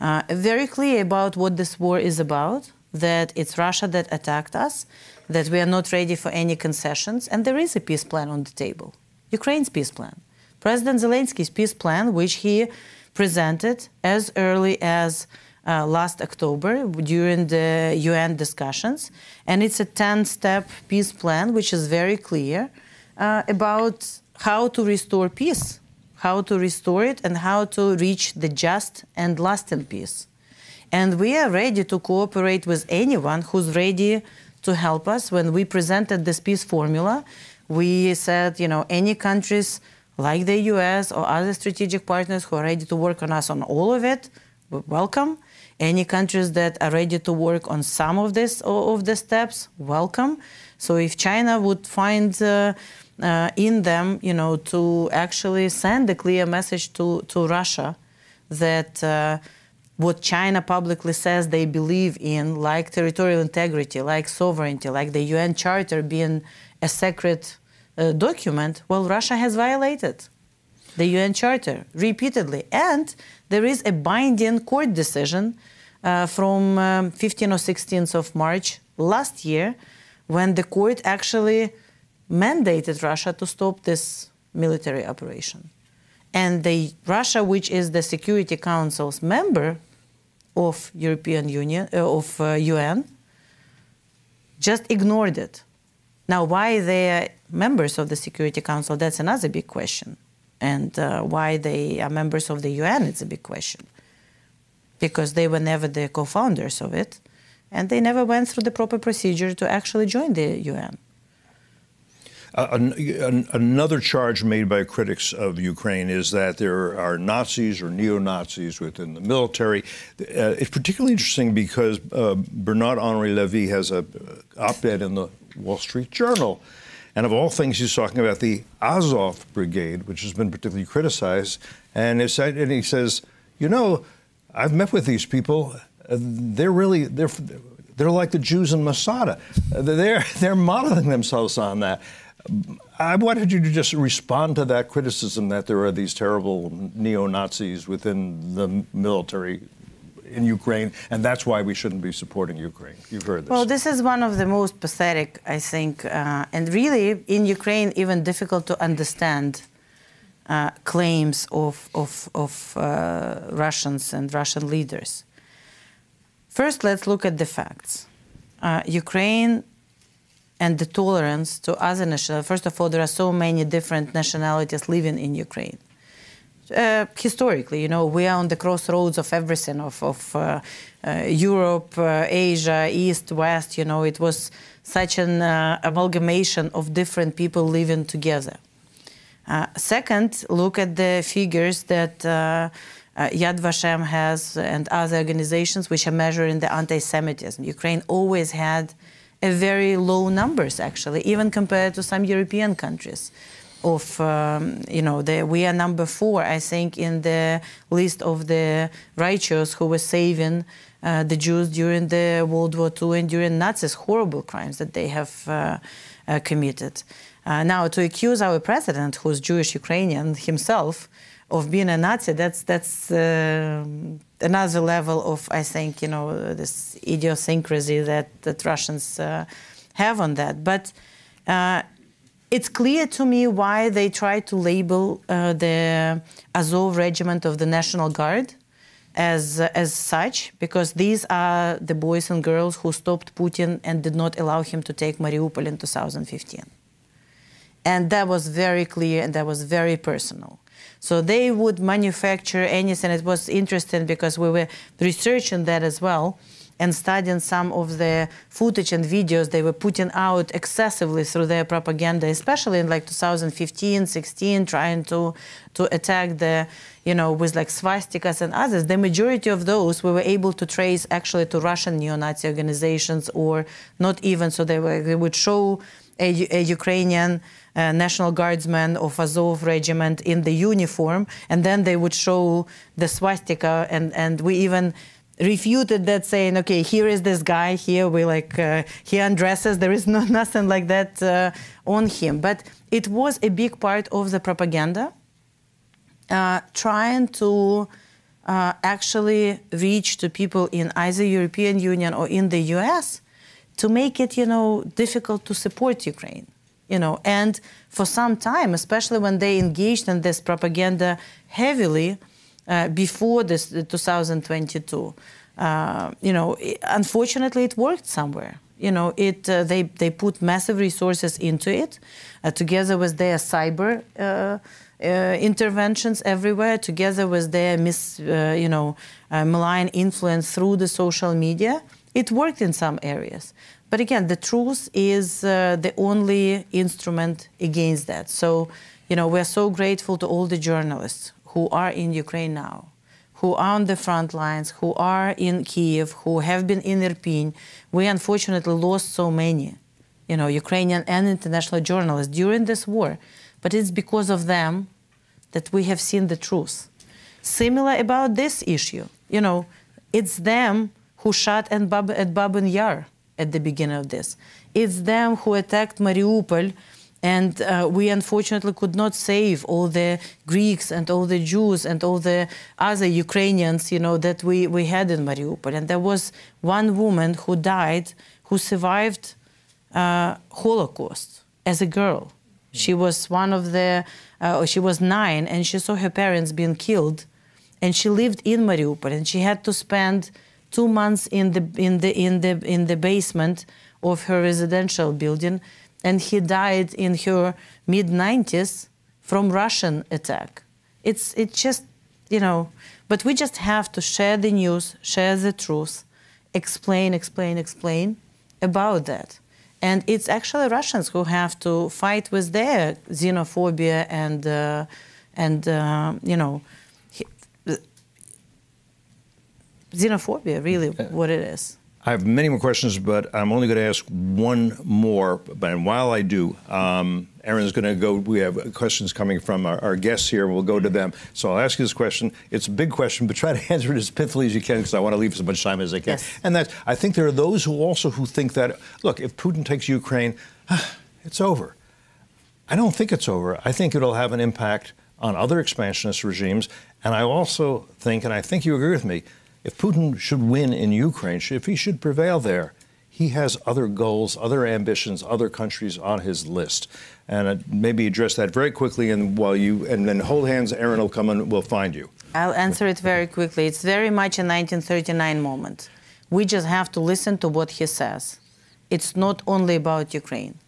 Uh, very clear about what this war is about, that it's Russia that attacked us, that we are not ready for any concessions, and there is a peace plan on the table, Ukraine's peace plan. President Zelensky's peace plan, which he presented as early as Uh, last October during the U N discussions. And it's a ten-step peace plan, which is very clear uh, about how to restore peace, how to restore it, and how to reach the just and lasting peace. And we are ready to cooperate with anyone who's ready to help us. When we presented this peace formula, we said, you know, any countries like the U S or other strategic partners who are ready to work on us on all of it, welcome. Any countries that are ready to work on some of this of the steps, welcome. So if China would find uh, uh, in them, you know, to actually send a clear message to to Russia that uh, what China publicly says they believe in, like territorial integrity, like sovereignty, like the U N Charter being a sacred uh, document, well, Russia has violated the U N Charter repeatedly, and there is a binding court decision uh, from um, fifteenth or sixteenth of March last year, when the court actually mandated Russia to stop this military operation. And the Russia, which is the Security Council's member of European Union uh, of uh, U N, just ignored it. Now, why they are members of the Security Council? That's another big question. And uh, why they are members of the U N, it's a big question. Because they were never the co-founders of it, and they never went through the proper procedure to actually join the U N. Uh, an, an, another charge made by critics of Ukraine is that there are Nazis or neo-Nazis within the military. Uh, it's particularly interesting because uh, Bernard-Henri Lévy has an op-ed in the Wall Street Journal. And of all things, he's talking about the Azov Brigade, which has been particularly criticized. And, it's, and he says, you know, I've met with these people. Uh, they're really, they're, they're like the Jews in Masada. Uh, they're, they're modeling themselves on that. I wanted you to just respond to that criticism that there are these terrible neo-Nazis within the military in Ukraine, and that's why we shouldn't be supporting Ukraine. You've heard this. Well, this is one of the most pathetic, I think, uh, and really, in Ukraine, even difficult to understand uh, claims of, of, of uh, Russians and Russian leaders. First, let's look at the facts. Uh, Ukraine and the tolerance to other nationalities. First of all, there are so many different nationalities living in Ukraine. Uh, historically, you know, we are on the crossroads of everything, of, of uh, uh, Europe, uh, Asia, East, West, you know, it was such an uh, amalgamation of different people living together. Uh, second, look at the figures that uh, uh, Yad Vashem has and other organizations which are measuring the anti-Semitism. Ukraine always had a very low numbers, actually, even compared to some European countries. Of, um, you know, the, we are number four, I think, in the list of the righteous who were saving uh, the Jews during the World War Two and during Nazis' horrible crimes that they have uh, uh, committed. Uh, now, to accuse our president, who's Jewish Ukrainian himself, of being a Nazi, that's, that's uh, another level of, I think, you know, this idiosyncrasy that, that Russians uh, have on that. But uh, it's clear to me why they try to label uh, the Azov regiment of the National Guard as, uh, as such, because these are the boys and girls who stopped Putin and did not allow him to take Mariupol in two thousand fifteen. And that was very clear and that was very personal. So they would manufacture anything. It was interesting because we were researching that as well, and studying some of the footage and videos they were putting out excessively through their propaganda, especially in like two thousand fifteen, sixteen, trying to, to attack the, you know, with like swastikas and others. The majority of those we were able to trace actually to Russian neo-Nazi organizations, or not even, so they, were, they would show a, a Ukrainian Uh, National Guardsmen of Azov regiment in the uniform, and then they would show the swastika, and, and we even refuted that, saying, okay, here is this guy, here we like, uh, he undresses, there is no, nothing like that uh, on him. But it was a big part of the propaganda, uh, trying to uh, actually reach to people in either European Union or in the U S to make it, you know, difficult to support Ukraine. You know, and for some time, especially when they engaged in this propaganda heavily uh, before this uh, two thousand twenty-two, uh, you know, it, unfortunately, it worked somewhere. You know, it uh, they they put massive resources into it, uh, together with their cyber uh, uh, interventions everywhere, together with their mis uh, you know uh, malign influence through the social media. It worked in some areas. But again, the truth is uh, the only instrument against that. So, you know, we're so grateful to all the journalists who are in Ukraine now, who are on the front lines, who are in Kiev, who have been in Irpin. We unfortunately lost so many, you know, Ukrainian and international journalists during this war. But it's because of them that we have seen the truth. Similar about this issue, you know, it's them who shot at Bab at Babin Yar at the beginning of this. It's them who attacked Mariupol, and uh, we unfortunately could not save all the Greeks and all the Jews and all the other Ukrainians, you know, that we, we had in Mariupol. And there was one woman who died, who survived uh, Holocaust as a girl. She was one of the, uh, she was nine, and she saw her parents being killed, and she lived in Mariupol, and she had to spend two months in the in the in the in the basement of her residential building, and he died in her mid nineties from Russian attack. It's it's just, you know, but we just have to share the news, share the truth, explain, explain, explain about that. And it's actually Russians who have to fight with their xenophobia and uh, and uh, you know. Xenophobia, really, what it is. I have many more questions, but I'm only going to ask one more. And while I do, um, Erin's going to go. We have questions coming from our, our guests here. We'll go to them. So I'll ask you this question. It's a big question, but try to answer it as pithily as you can, because I want to leave as much time as I can. Yes. And that's, I think there are those who also who think that, look, if Putin takes Ukraine, ah, it's over. I don't think it's over. I think it'll have an impact on other expansionist regimes. And I also think, and I think you agree with me, if Putin should win in Ukraine, if he should prevail there, he has other goals, other ambitions, other countries on his list. And I'd maybe address that very quickly, and while you, and then hold hands, Erin will come and we'll find you. I'll answer it very quickly. It's very much a nineteen thirty-nine moment. We just have to listen to what he says. It's not only about Ukraine.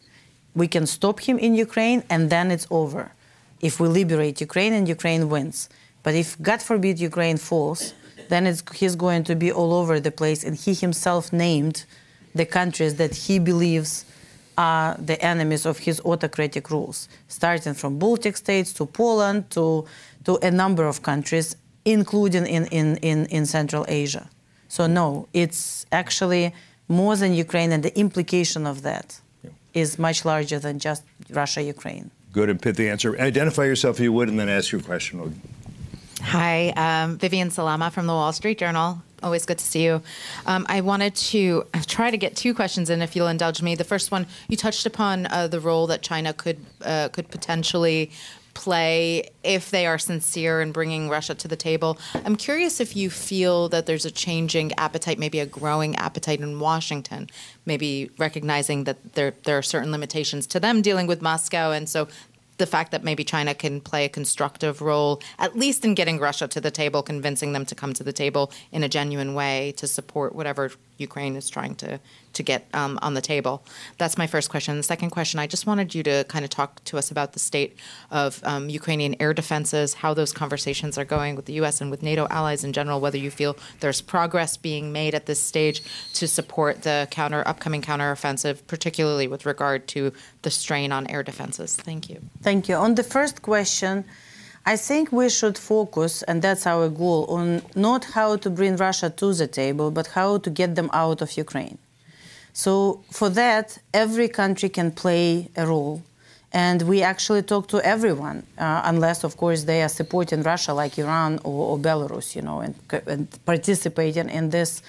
We can stop him in Ukraine, and then it's over. If we liberate Ukraine and Ukraine wins. But if, God forbid, Ukraine falls, then it's, he's going to be all over the place. And he himself named the countries that he believes are the enemies of his autocratic rules, starting from Baltic states to Poland to, to a number of countries, including in, in, in, in Central Asia. So no, it's actually more than Ukraine, and the implication of that yeah. is much larger than just Russia, Ukraine. Good and pithy answer. Identify yourself if you would, and then ask your question. Hi, um, Vivian Salama from The Wall Street Journal. Always good to see you. Um, I wanted to try to get two questions in, if you'll indulge me. The first one, you touched upon uh, the role that China could uh, could potentially play if they are sincere in bringing Russia to the table. I'm curious if you feel that there's a changing appetite, maybe a growing appetite in Washington, maybe recognizing that there, there are certain limitations to them dealing with Moscow, and so the fact that maybe China can play a constructive role, at least in getting Russia to the table, convincing them to come to the table in a genuine way to support whatever Ukraine is trying to, to get um, on the table. That's my first question. The second question, I just wanted you to kind of talk to us about the state of um, Ukrainian air defenses, how those conversations are going with the U S and with NATO allies in general, whether you feel there's progress being made at this stage to support the counter upcoming counteroffensive, particularly with regard to the strain on air defenses. Thank you. Thank you. On the first question, I think we should focus, and that's our goal, on not how to bring Russia to the table, but how to get them out of Ukraine. So for that, every country can play a role. And we actually talk to everyone, uh, unless, of course, they are supporting Russia like Iran or, or Belarus, you know, and, and participating in this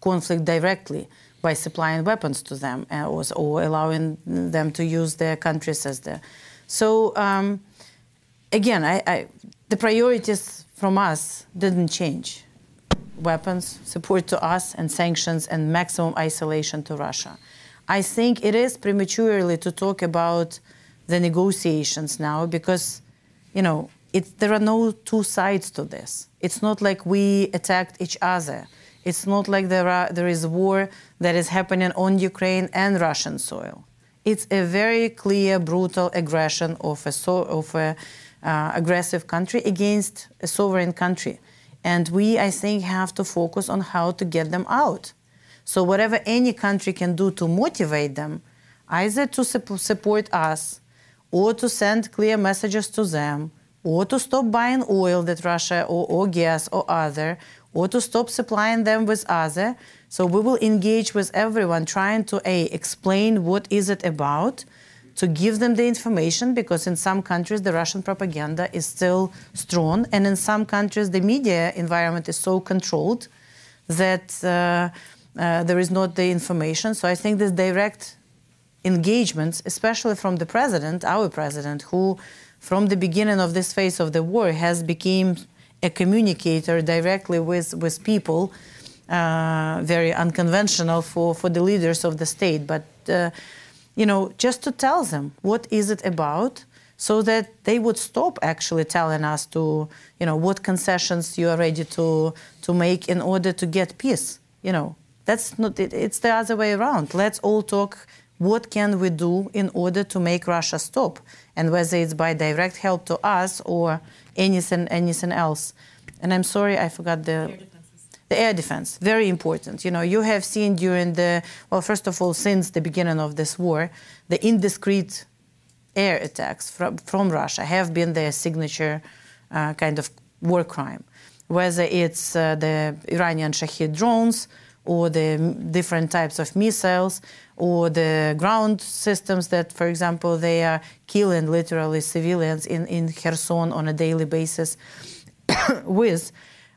conflict directly by supplying weapons to them uh, or, or allowing them to use their countries as their. So, um, again, I, I, the priorities from us didn't change. Weapons, support to us, and sanctions, and maximum isolation to Russia. I think it is prematurely to talk about the negotiations now because, you know, it's, there are no two sides to this. It's not like we attacked each other. It's not like there are, there is war that is happening on Ukraine and Russian soil. It's a very clear, brutal aggression of a, so, of a uh, aggressive country against a sovereign country. And we, I think, have to focus on how to get them out. So whatever any country can do to motivate them, either to su- support us, or to send clear messages to them, or to stop buying oil that Russia or, or gas or other, or to stop supplying them with other. So we will engage with everyone, trying to A, explain what is it about, to give them the information, because in some countries the Russian propaganda is still strong, and in some countries the media environment is so controlled that uh, uh, there is not the information. So I think this direct engagements, especially from the president, our president, who from the beginning of this phase of the war has become a communicator directly with, with people, uh, very unconventional for, for the leaders of the state. But uh, you know, just to tell them what is it about, so that they would stop actually telling us to, you know, what concessions you are ready to to make in order to get peace. You know, that's not it, it's the other way around. Let's all talk what can we do in order to make Russia stop, and whether it's by direct help to us or anything anything else. And I'm sorry, I forgot the. The air defense, very important. You know, you have seen during the, well, first of all, since the beginning of this war, the indiscreet air attacks from, from Russia have been their signature uh, kind of war crime. Whether it's uh, the Iranian Shahid drones, or the different types of missiles, or the ground systems that, for example, they are killing literally civilians in, in Kherson on a daily basis with.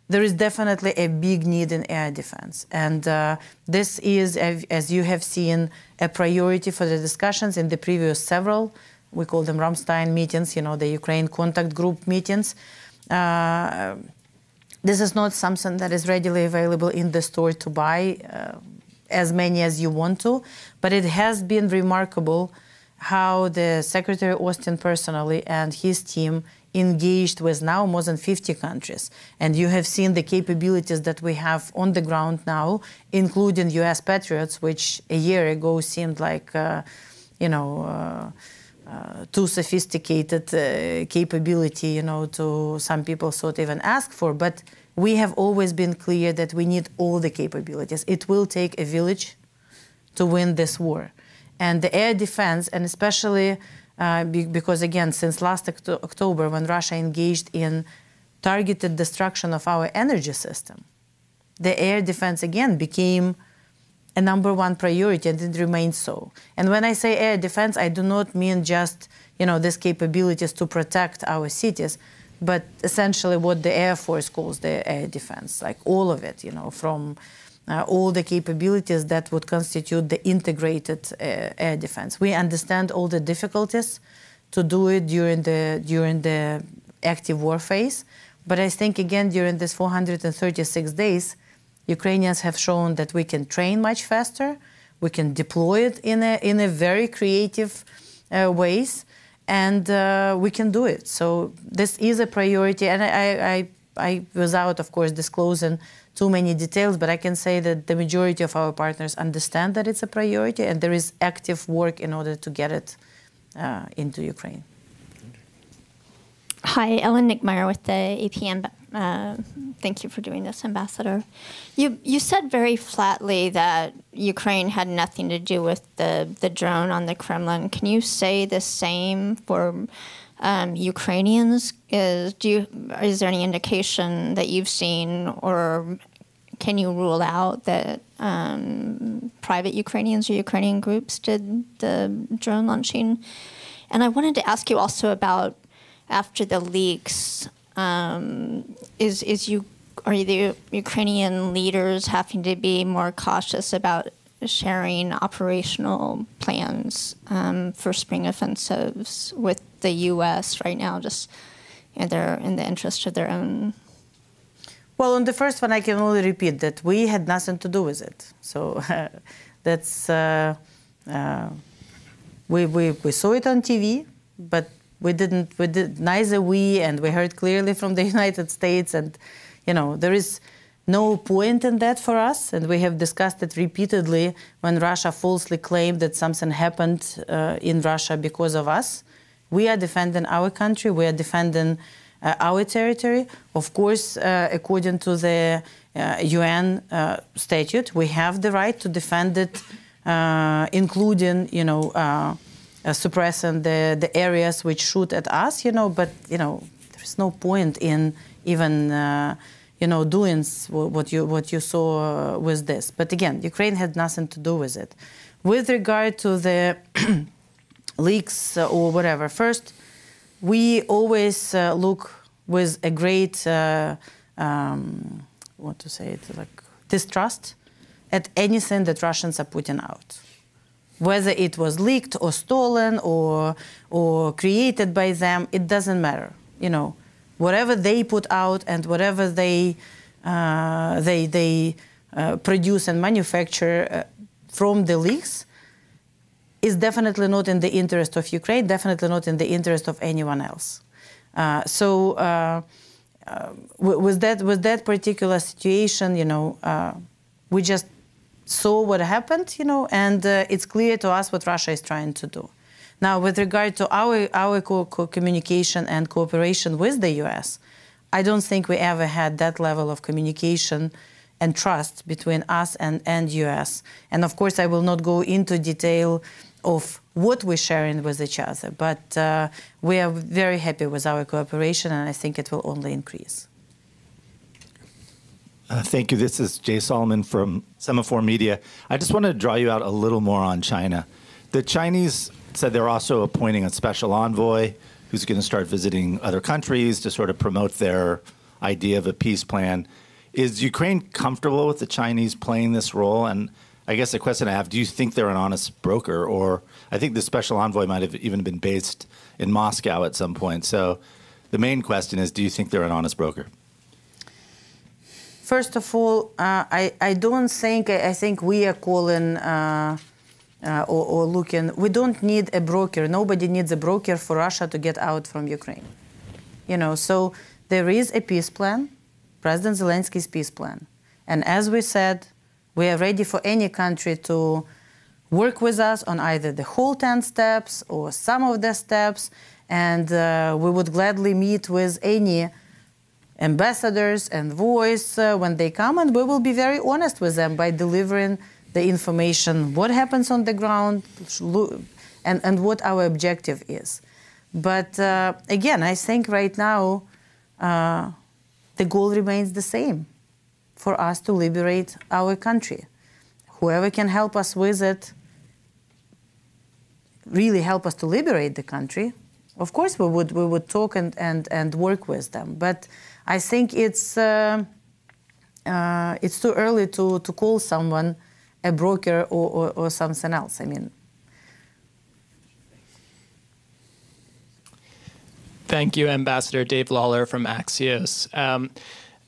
There is definitely a big need in air defense. And uh, this is, as you have seen, a priority for the discussions in the previous several, we call them Rammstein meetings, you know, the Ukraine contact group meetings. Uh, this is not something that is readily available in the store to buy uh, as many as you want to, but it has been remarkable how the Secretary Austin personally and his team engaged with now more than fifty countries. And you have seen the capabilities that we have on the ground now, including U S Patriots, which a year ago seemed like, uh, you know, uh, uh, too sophisticated uh, capability, you know, to some people sort of even ask for. But we have always been clear that we need all the capabilities. It will take a village to win this war. And the air defense, and especially uh, be, because, again, since last Oct- October, when Russia engaged in targeted destruction of our energy system, the air defense, again, became a number one priority, and it remains so. And when I say air defense, I do not mean just, you know, these capabilities to protect our cities, but essentially what the Air Force calls the air defense, like all of it, you know, from... Uh, all the capabilities that would constitute the integrated uh, air defense. We understand all the difficulties to do it during the during the active war phase, but I think again during this four hundred thirty-six days, Ukrainians have shown that we can train much faster, we can deploy it in a in a very creative uh, ways, and uh, we can do it. So this is a priority, and I I, I without of course disclosing too many details, but I can say that the majority of our partners understand that it's a priority, and there is active work in order to get it uh, into Ukraine. Hi, Ellen Nickmeyer with the A P M. Uh, thank you for doing this, Ambassador. You you said very flatly that Ukraine had nothing to do with the the drone on the Kremlin. Can you say the same for? Um, Ukrainians, is do you, is there any indication that you've seen, or can you rule out that um, private Ukrainians or Ukrainian groups did the drone launching? And I wanted to ask you also about, after the leaks, um, is is you are the Ukrainian leaders having to be more cautious about sharing operational plans um, for spring offensives with the U S right now, just in their in the interest of their own? Well, on the first one, I can only repeat that we had nothing to do with it. So uh, that's uh, uh, we, we we saw it on T V, but we didn't. We did neither we, and we heard clearly from the United States, and you know there is no point in that for us, and we have discussed it repeatedly when Russia falsely claimed that something happened uh, in Russia because of us. We are defending our country, we are defending uh, our territory. Of course, uh, according to the uh, U N uh, statute, we have the right to defend it, uh, including, you know, uh, uh, suppressing the, the areas which shoot at us, you know, but, you know, there's no point in even... Uh, you know, doing what you what you saw uh, with this. But again, Ukraine had nothing to do with it. With regard to the leaks or whatever, first, we always uh, look with a great, uh, um, what to say, it, like distrust at anything that Russians are putting out. Whether it was leaked or stolen or, or created by them, it doesn't matter, you know. Whatever they put out and whatever they uh, they they uh, produce and manufacture uh, from the leaks is definitely not in the interest of Ukraine. Definitely not in the interest of anyone else. Uh, so uh, uh, with that with that particular situation, you know, uh, we just saw what happened, you know, and uh, it's clear to us what Russia is trying to do. Now, with regard to our, our co co communication and cooperation with the U S, I don't think we ever had that level of communication and trust between us and, and U S. And of course, I will not go into detail of what we're sharing with each other, but uh, we are very happy with our cooperation, and I think it will only increase. Uh, thank you. This is Jay Solomon from Semaphore Media. I just want to draw you out a little more on China. The Chinese said they're also appointing a special envoy who's going to start visiting other countries to sort of promote their idea of a peace plan. Is Ukraine comfortable with the Chinese playing this role? And I guess the question I have, do you think they're an honest broker? Or I think the special envoy might have even been based in Moscow at some point. So the main question is, do you think they're an honest broker? First of all, uh, I, I don't think, I, I think we are calling... Uh, Uh, or, or looking, we don't need a broker. Nobody needs a broker for Russia to get out from Ukraine. You know, so there is a peace plan, President Zelensky's peace plan. And as we said, we are ready for any country to work with us on either the whole ten steps or some of the steps. And uh, we would gladly meet with any ambassadors and voice uh, when they come. And we will be very honest with them by delivering the information, what happens on the ground, and, and what our objective is. But uh, again, I think right now uh, the goal remains the same, for us to liberate our country. Whoever can help us with it, really help us to liberate the country, of course we would, we would talk and, and, and work with them. But I think it's, uh, uh, it's too early to, to call someone a broker or, or, or something else, I mean. Thank you, Ambassador Dave Lawler from Axios. Um,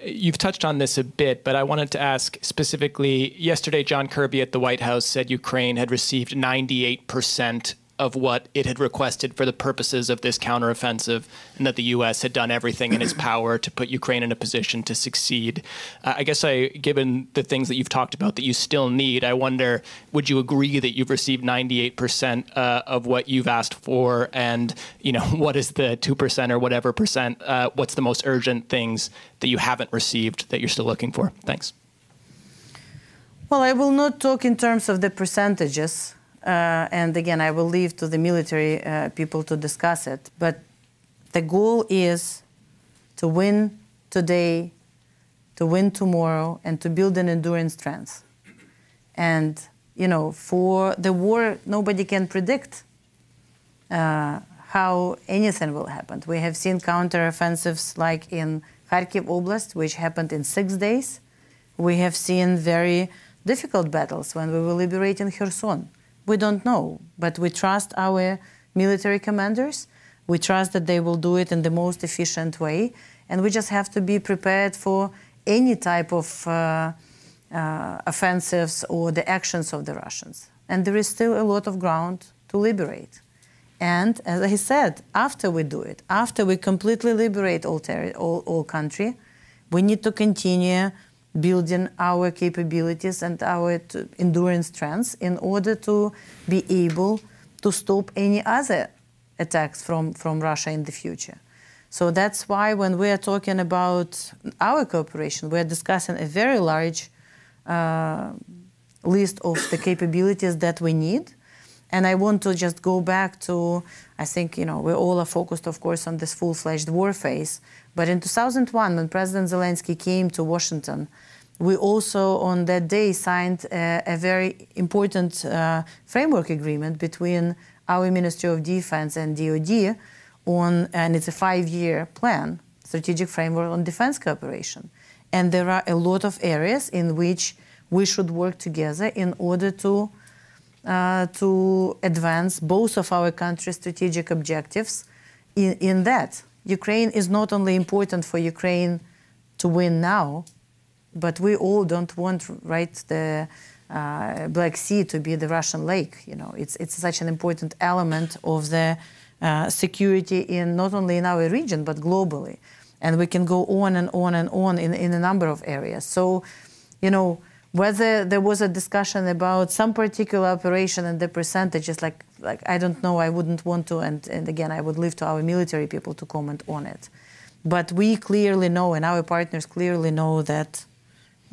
you've touched on this a bit, but I wanted to ask specifically, yesterday John Kirby at the White House said Ukraine had received ninety-eight percent of what it had requested for the purposes of this counteroffensive, and that the U S had done everything in its power to put Ukraine in a position to succeed. Uh, I guess I, given the things that you've talked about that you still need, I wonder, would you agree that you've received ninety-eight percent uh, of what you've asked for? And, you know, what is the two percent or whatever percent? Uh, what's the most urgent things that you haven't received that you're still looking for? Thanks. Well, I will not talk in terms of the percentages. Uh, and again, I will leave to the military uh, people to discuss it. But the goal is to win today, to win tomorrow, and to build an enduring strength. And, you know, for the war, nobody can predict uh, how anything will happen. We have seen counteroffensives like in Kharkiv Oblast, which happened in six days. We have seen very difficult battles when we were liberating Kherson. We don't know, but we trust our military commanders. We trust that they will do it in the most efficient way. And we just have to be prepared for any type of uh, uh, offensives or the actions of the Russians. And there is still a lot of ground to liberate. And as I said, after we do it, after we completely liberate all, all, all country, we need to continue building our capabilities and our endurance strengths in order to be able to stop any other attacks from, from Russia in the future. So that's why when we are talking about our cooperation, we are discussing a very large uh, list of the capabilities that we need. And I want to just go back to, I think, you know, we all are focused, of course, on this full-fledged war phase. But in two thousand one, when President Zelensky came to Washington, we also on that day signed a, a very important uh, framework agreement between our Ministry of Defense and D O D on, and it's a five-year plan, strategic framework on defense cooperation. And there are a lot of areas in which we should work together in order to Uh, to advance both of our countries' strategic objectives in, in that. Ukraine is not only important for Ukraine to win now, but we all don't want, right, the uh, Black Sea to be the Russian lake. You know, it's, it's such an important element of the uh, security in not only in our region, but globally. And we can go on and on and on in, in a number of areas. So, you know, whether there was a discussion about some particular operation and the percentages, like, like I don't know, I wouldn't want to, and, and again, I would leave to our military people to comment on it. But we clearly know, and our partners clearly know that,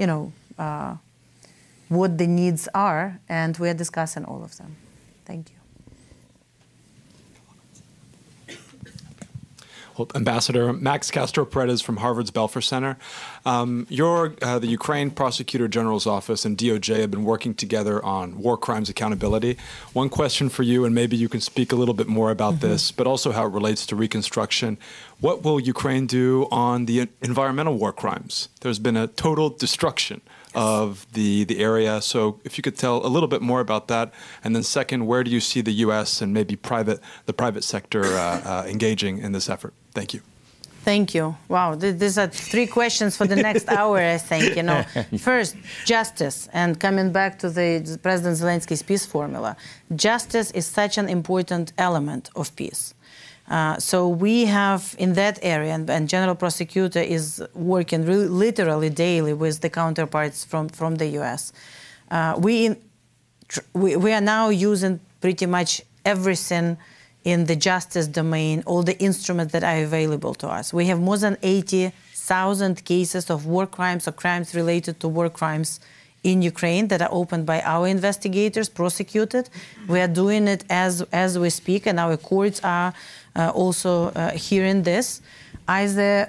you know, uh, what the needs are, and we are discussing all of them. Thank you. Well, Ambassador Max Castro-Paredes from Harvard's Belfer Center. Um, your, uh, the Ukraine Prosecutor General's Office and D O J have been working together on war crimes accountability. One question for you, and maybe you can speak a little bit more about mm-hmm. this, but also how it relates to reconstruction. What will Ukraine do on the environmental war crimes? There's been a total destruction of the, the area. So if you could tell a little bit more about that. And then second, where do you see the U S and maybe private the private sector uh, uh, engaging in this effort? Thank you. Thank you. Wow, these are three questions for the next hour, I think, you know. First, justice, and coming back to the President Zelensky's peace formula. Justice is such an important element of peace. Uh, so we have in that area, and, and General Prosecutor is working really, literally daily with the counterparts from, from the U S. Uh, we, in, tr we, we are now using pretty much everything in the justice domain, all the instruments that are available to us. We have more than eighty thousand cases of war crimes or crimes related to war crimes in Ukraine that are opened by our investigators, prosecuted. We are doing it as, as we speak, and our courts are uh, also uh, hearing this. Either uh,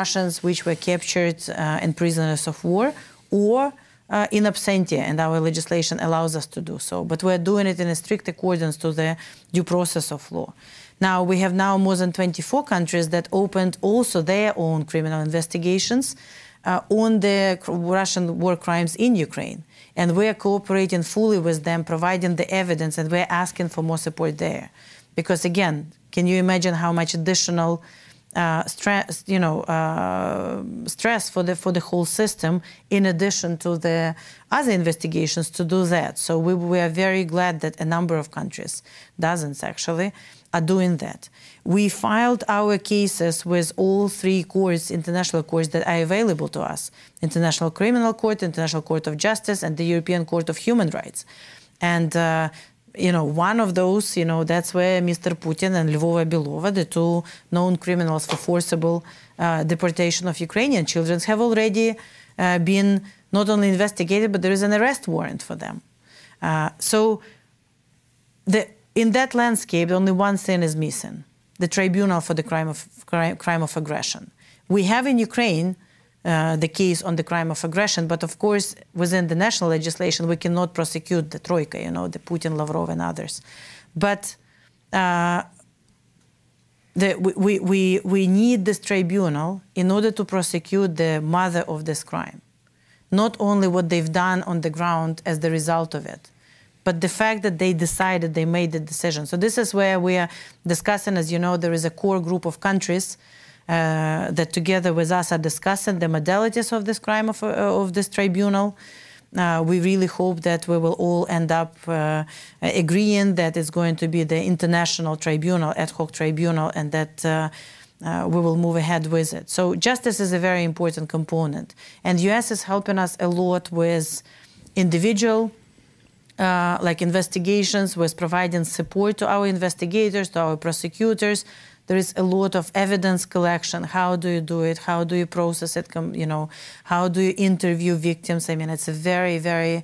Russians which were captured uh, and prisoners of war, or uh, in absentia, and our legislation allows us to do so. But we're doing it in a strict accordance to the due process of law. Now, we have now more than twenty-four countries that opened also their own criminal investigations Uh, on the Russian war crimes in Ukraine. And we're cooperating fully with them, providing the evidence, and we're asking for more support there. Because again, can you imagine how much additional uh, stress, you know, uh, stress for the, for the whole system, in addition to the other investigations to do that? So we, we are very glad that a number of countries, dozens actually, are doing that. We filed our cases with all three courts, international courts that are available to us: International Criminal Court, International Court of Justice, and the European Court of Human Rights. And uh, you know, one of those, you know, that's where Mister Putin and Lvova Belova, the two known criminals for forcible uh, deportation of Ukrainian children, have already uh, been not only investigated, but there is an arrest warrant for them. Uh, so, the, in that landscape, only one thing is missing: the tribunal for the crime of, crime of aggression. We have in Ukraine uh, the case on the crime of aggression, but of course, within the national legislation, we cannot prosecute the Troika, you know, the Putin, Lavrov, and others. But uh, the, we, we, we need this tribunal in order to prosecute the mother of this crime. Not only what they've done on the ground as the result of it, but the fact that they decided, they made the decision. So this is where we are discussing, as you know, there is a core group of countries uh, that together with us are discussing the modalities of this crime of, uh, of this tribunal. Uh, we really hope that we will all end up uh, agreeing that it's going to be the international tribunal, ad hoc tribunal, and that uh, uh, we will move ahead with it. So justice is a very important component. And U S is helping us a lot with individual Uh, like investigations, was providing support to our investigators, to our prosecutors. There is a lot of evidence collection. How do you do it? How do you process it? You know, how do you interview victims? I mean, it's a very, very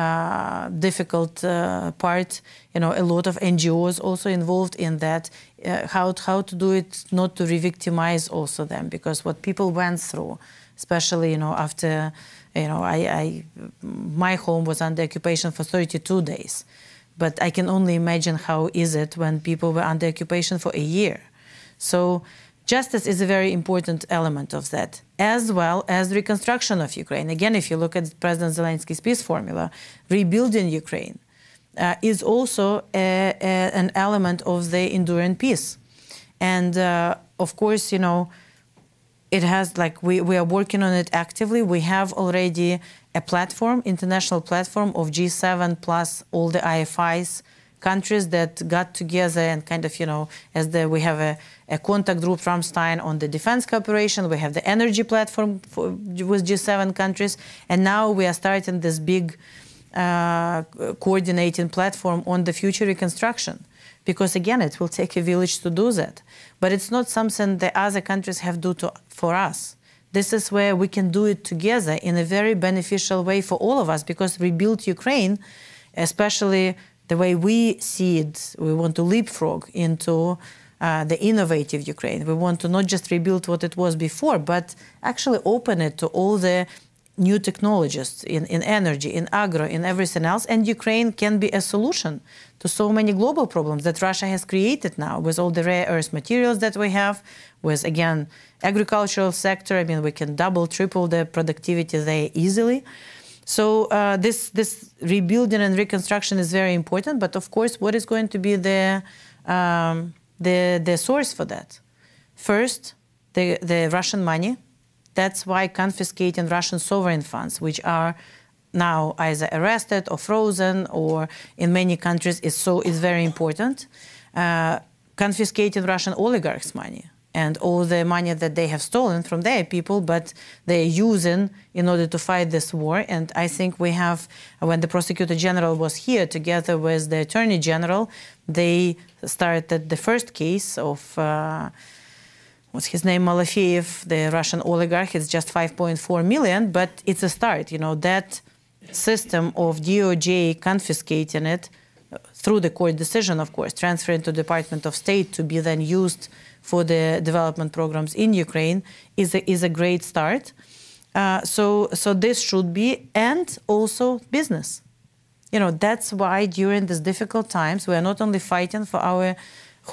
uh, difficult uh, part. You know, a lot of N G Os also involved in that. Uh, how how to do it, not to re-victimize also them, because what people went through, especially you know after. You know, I, I, my home was under occupation for thirty-two days, but I can only imagine how is it when people were under occupation for a year. So justice is a very important element of that, as well as reconstruction of Ukraine. Again, if you look at President Zelensky's peace formula, rebuilding Ukraine uh, is also a, a, an element of the enduring peace. And uh, of course, you know, it has, like, we, we are working on it actively. We have already a platform, international platform of G seven plus all the I F Is, countries that got together and kind of, you know, as the, we have a, a contact group, Rammstein, on the defense cooperation. We have the energy platform for, with G seven countries. And now we are starting this big uh, coordinating platform on the future reconstruction. Because again, it will take a village to do that. But it's not something that other countries have to do for us. This is where we can do it together in a very beneficial way for all of us, because rebuild Ukraine, especially the way we see it, we want to leapfrog into uh, the innovative Ukraine. We want to not just rebuild what it was before, but actually open it to all the new technologies in, in energy, in agro, in everything else. And Ukraine can be a solution to so many global problems that Russia has created now with all the rare earth materials that we have, with, again, agricultural sector. I mean, we can double, triple the productivity there easily. So uh, this, this rebuilding and reconstruction is very important. But of course, what is going to be the, um, the, the source for that? First, the, the Russian money. That's why confiscating Russian sovereign funds, which are now either arrested or frozen, or in many countries is so is very important. Uh, confiscating Russian oligarchs' money and all the money that they have stolen from their people, but they are using in order to fight this war. And I think we have, when the prosecutor general was here together with the attorney general, they started the first case of. Uh, What's his name, Malafeyev, the Russian oligarch. It's just five point four million, but it's a start. You know, that system of D O J confiscating it through the court decision, of course, transferring to the Department of State to be then used for the development programs in Ukraine is a, is a great start. Uh, so, so this should be, and also business. You know, that's why during these difficult times, we are not only fighting for our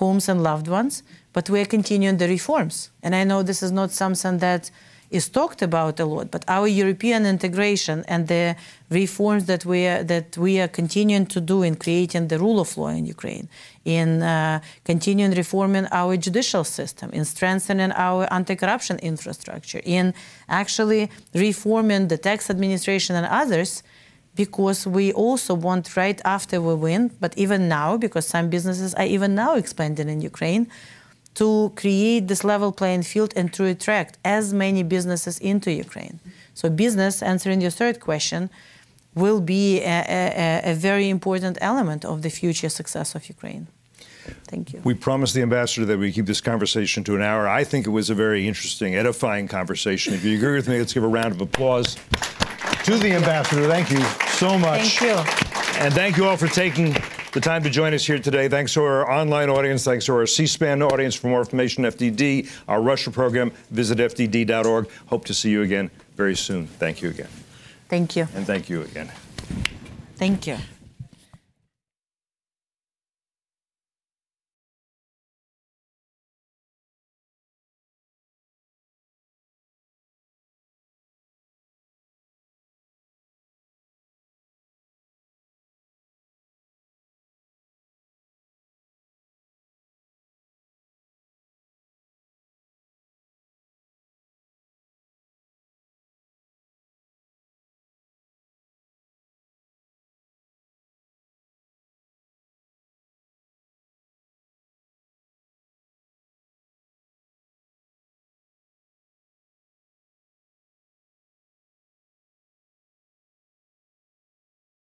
homes and loved ones, but we are continuing the reforms. And I know this is not something that is talked about a lot, but our European integration and the reforms that we are, that we are continuing to do in creating the rule of law in Ukraine, in uh, continuing reforming our judicial system, in strengthening our anti-corruption infrastructure, in actually reforming the tax administration and others, because we also want right after we win, but even now, because some businesses are even now expanding in Ukraine, to create this level playing field and to attract as many businesses into Ukraine. So business, answering your third question, will be a, a, a very important element of the future success of Ukraine. Thank you. We promised the ambassador that we keep this conversation to an hour. I think it was a very interesting, edifying conversation. If you agree with me, let's give a round of applause to the ambassador. Thank you so much. Thank you. And thank you all for taking the time to join us here today. Thanks to our online audience. Thanks to our C SPAN audience. For more information, F D D, our Russia program, visit F D D dot org. Hope to see you again very soon. Thank you again. Thank you. And thank you again. Thank you.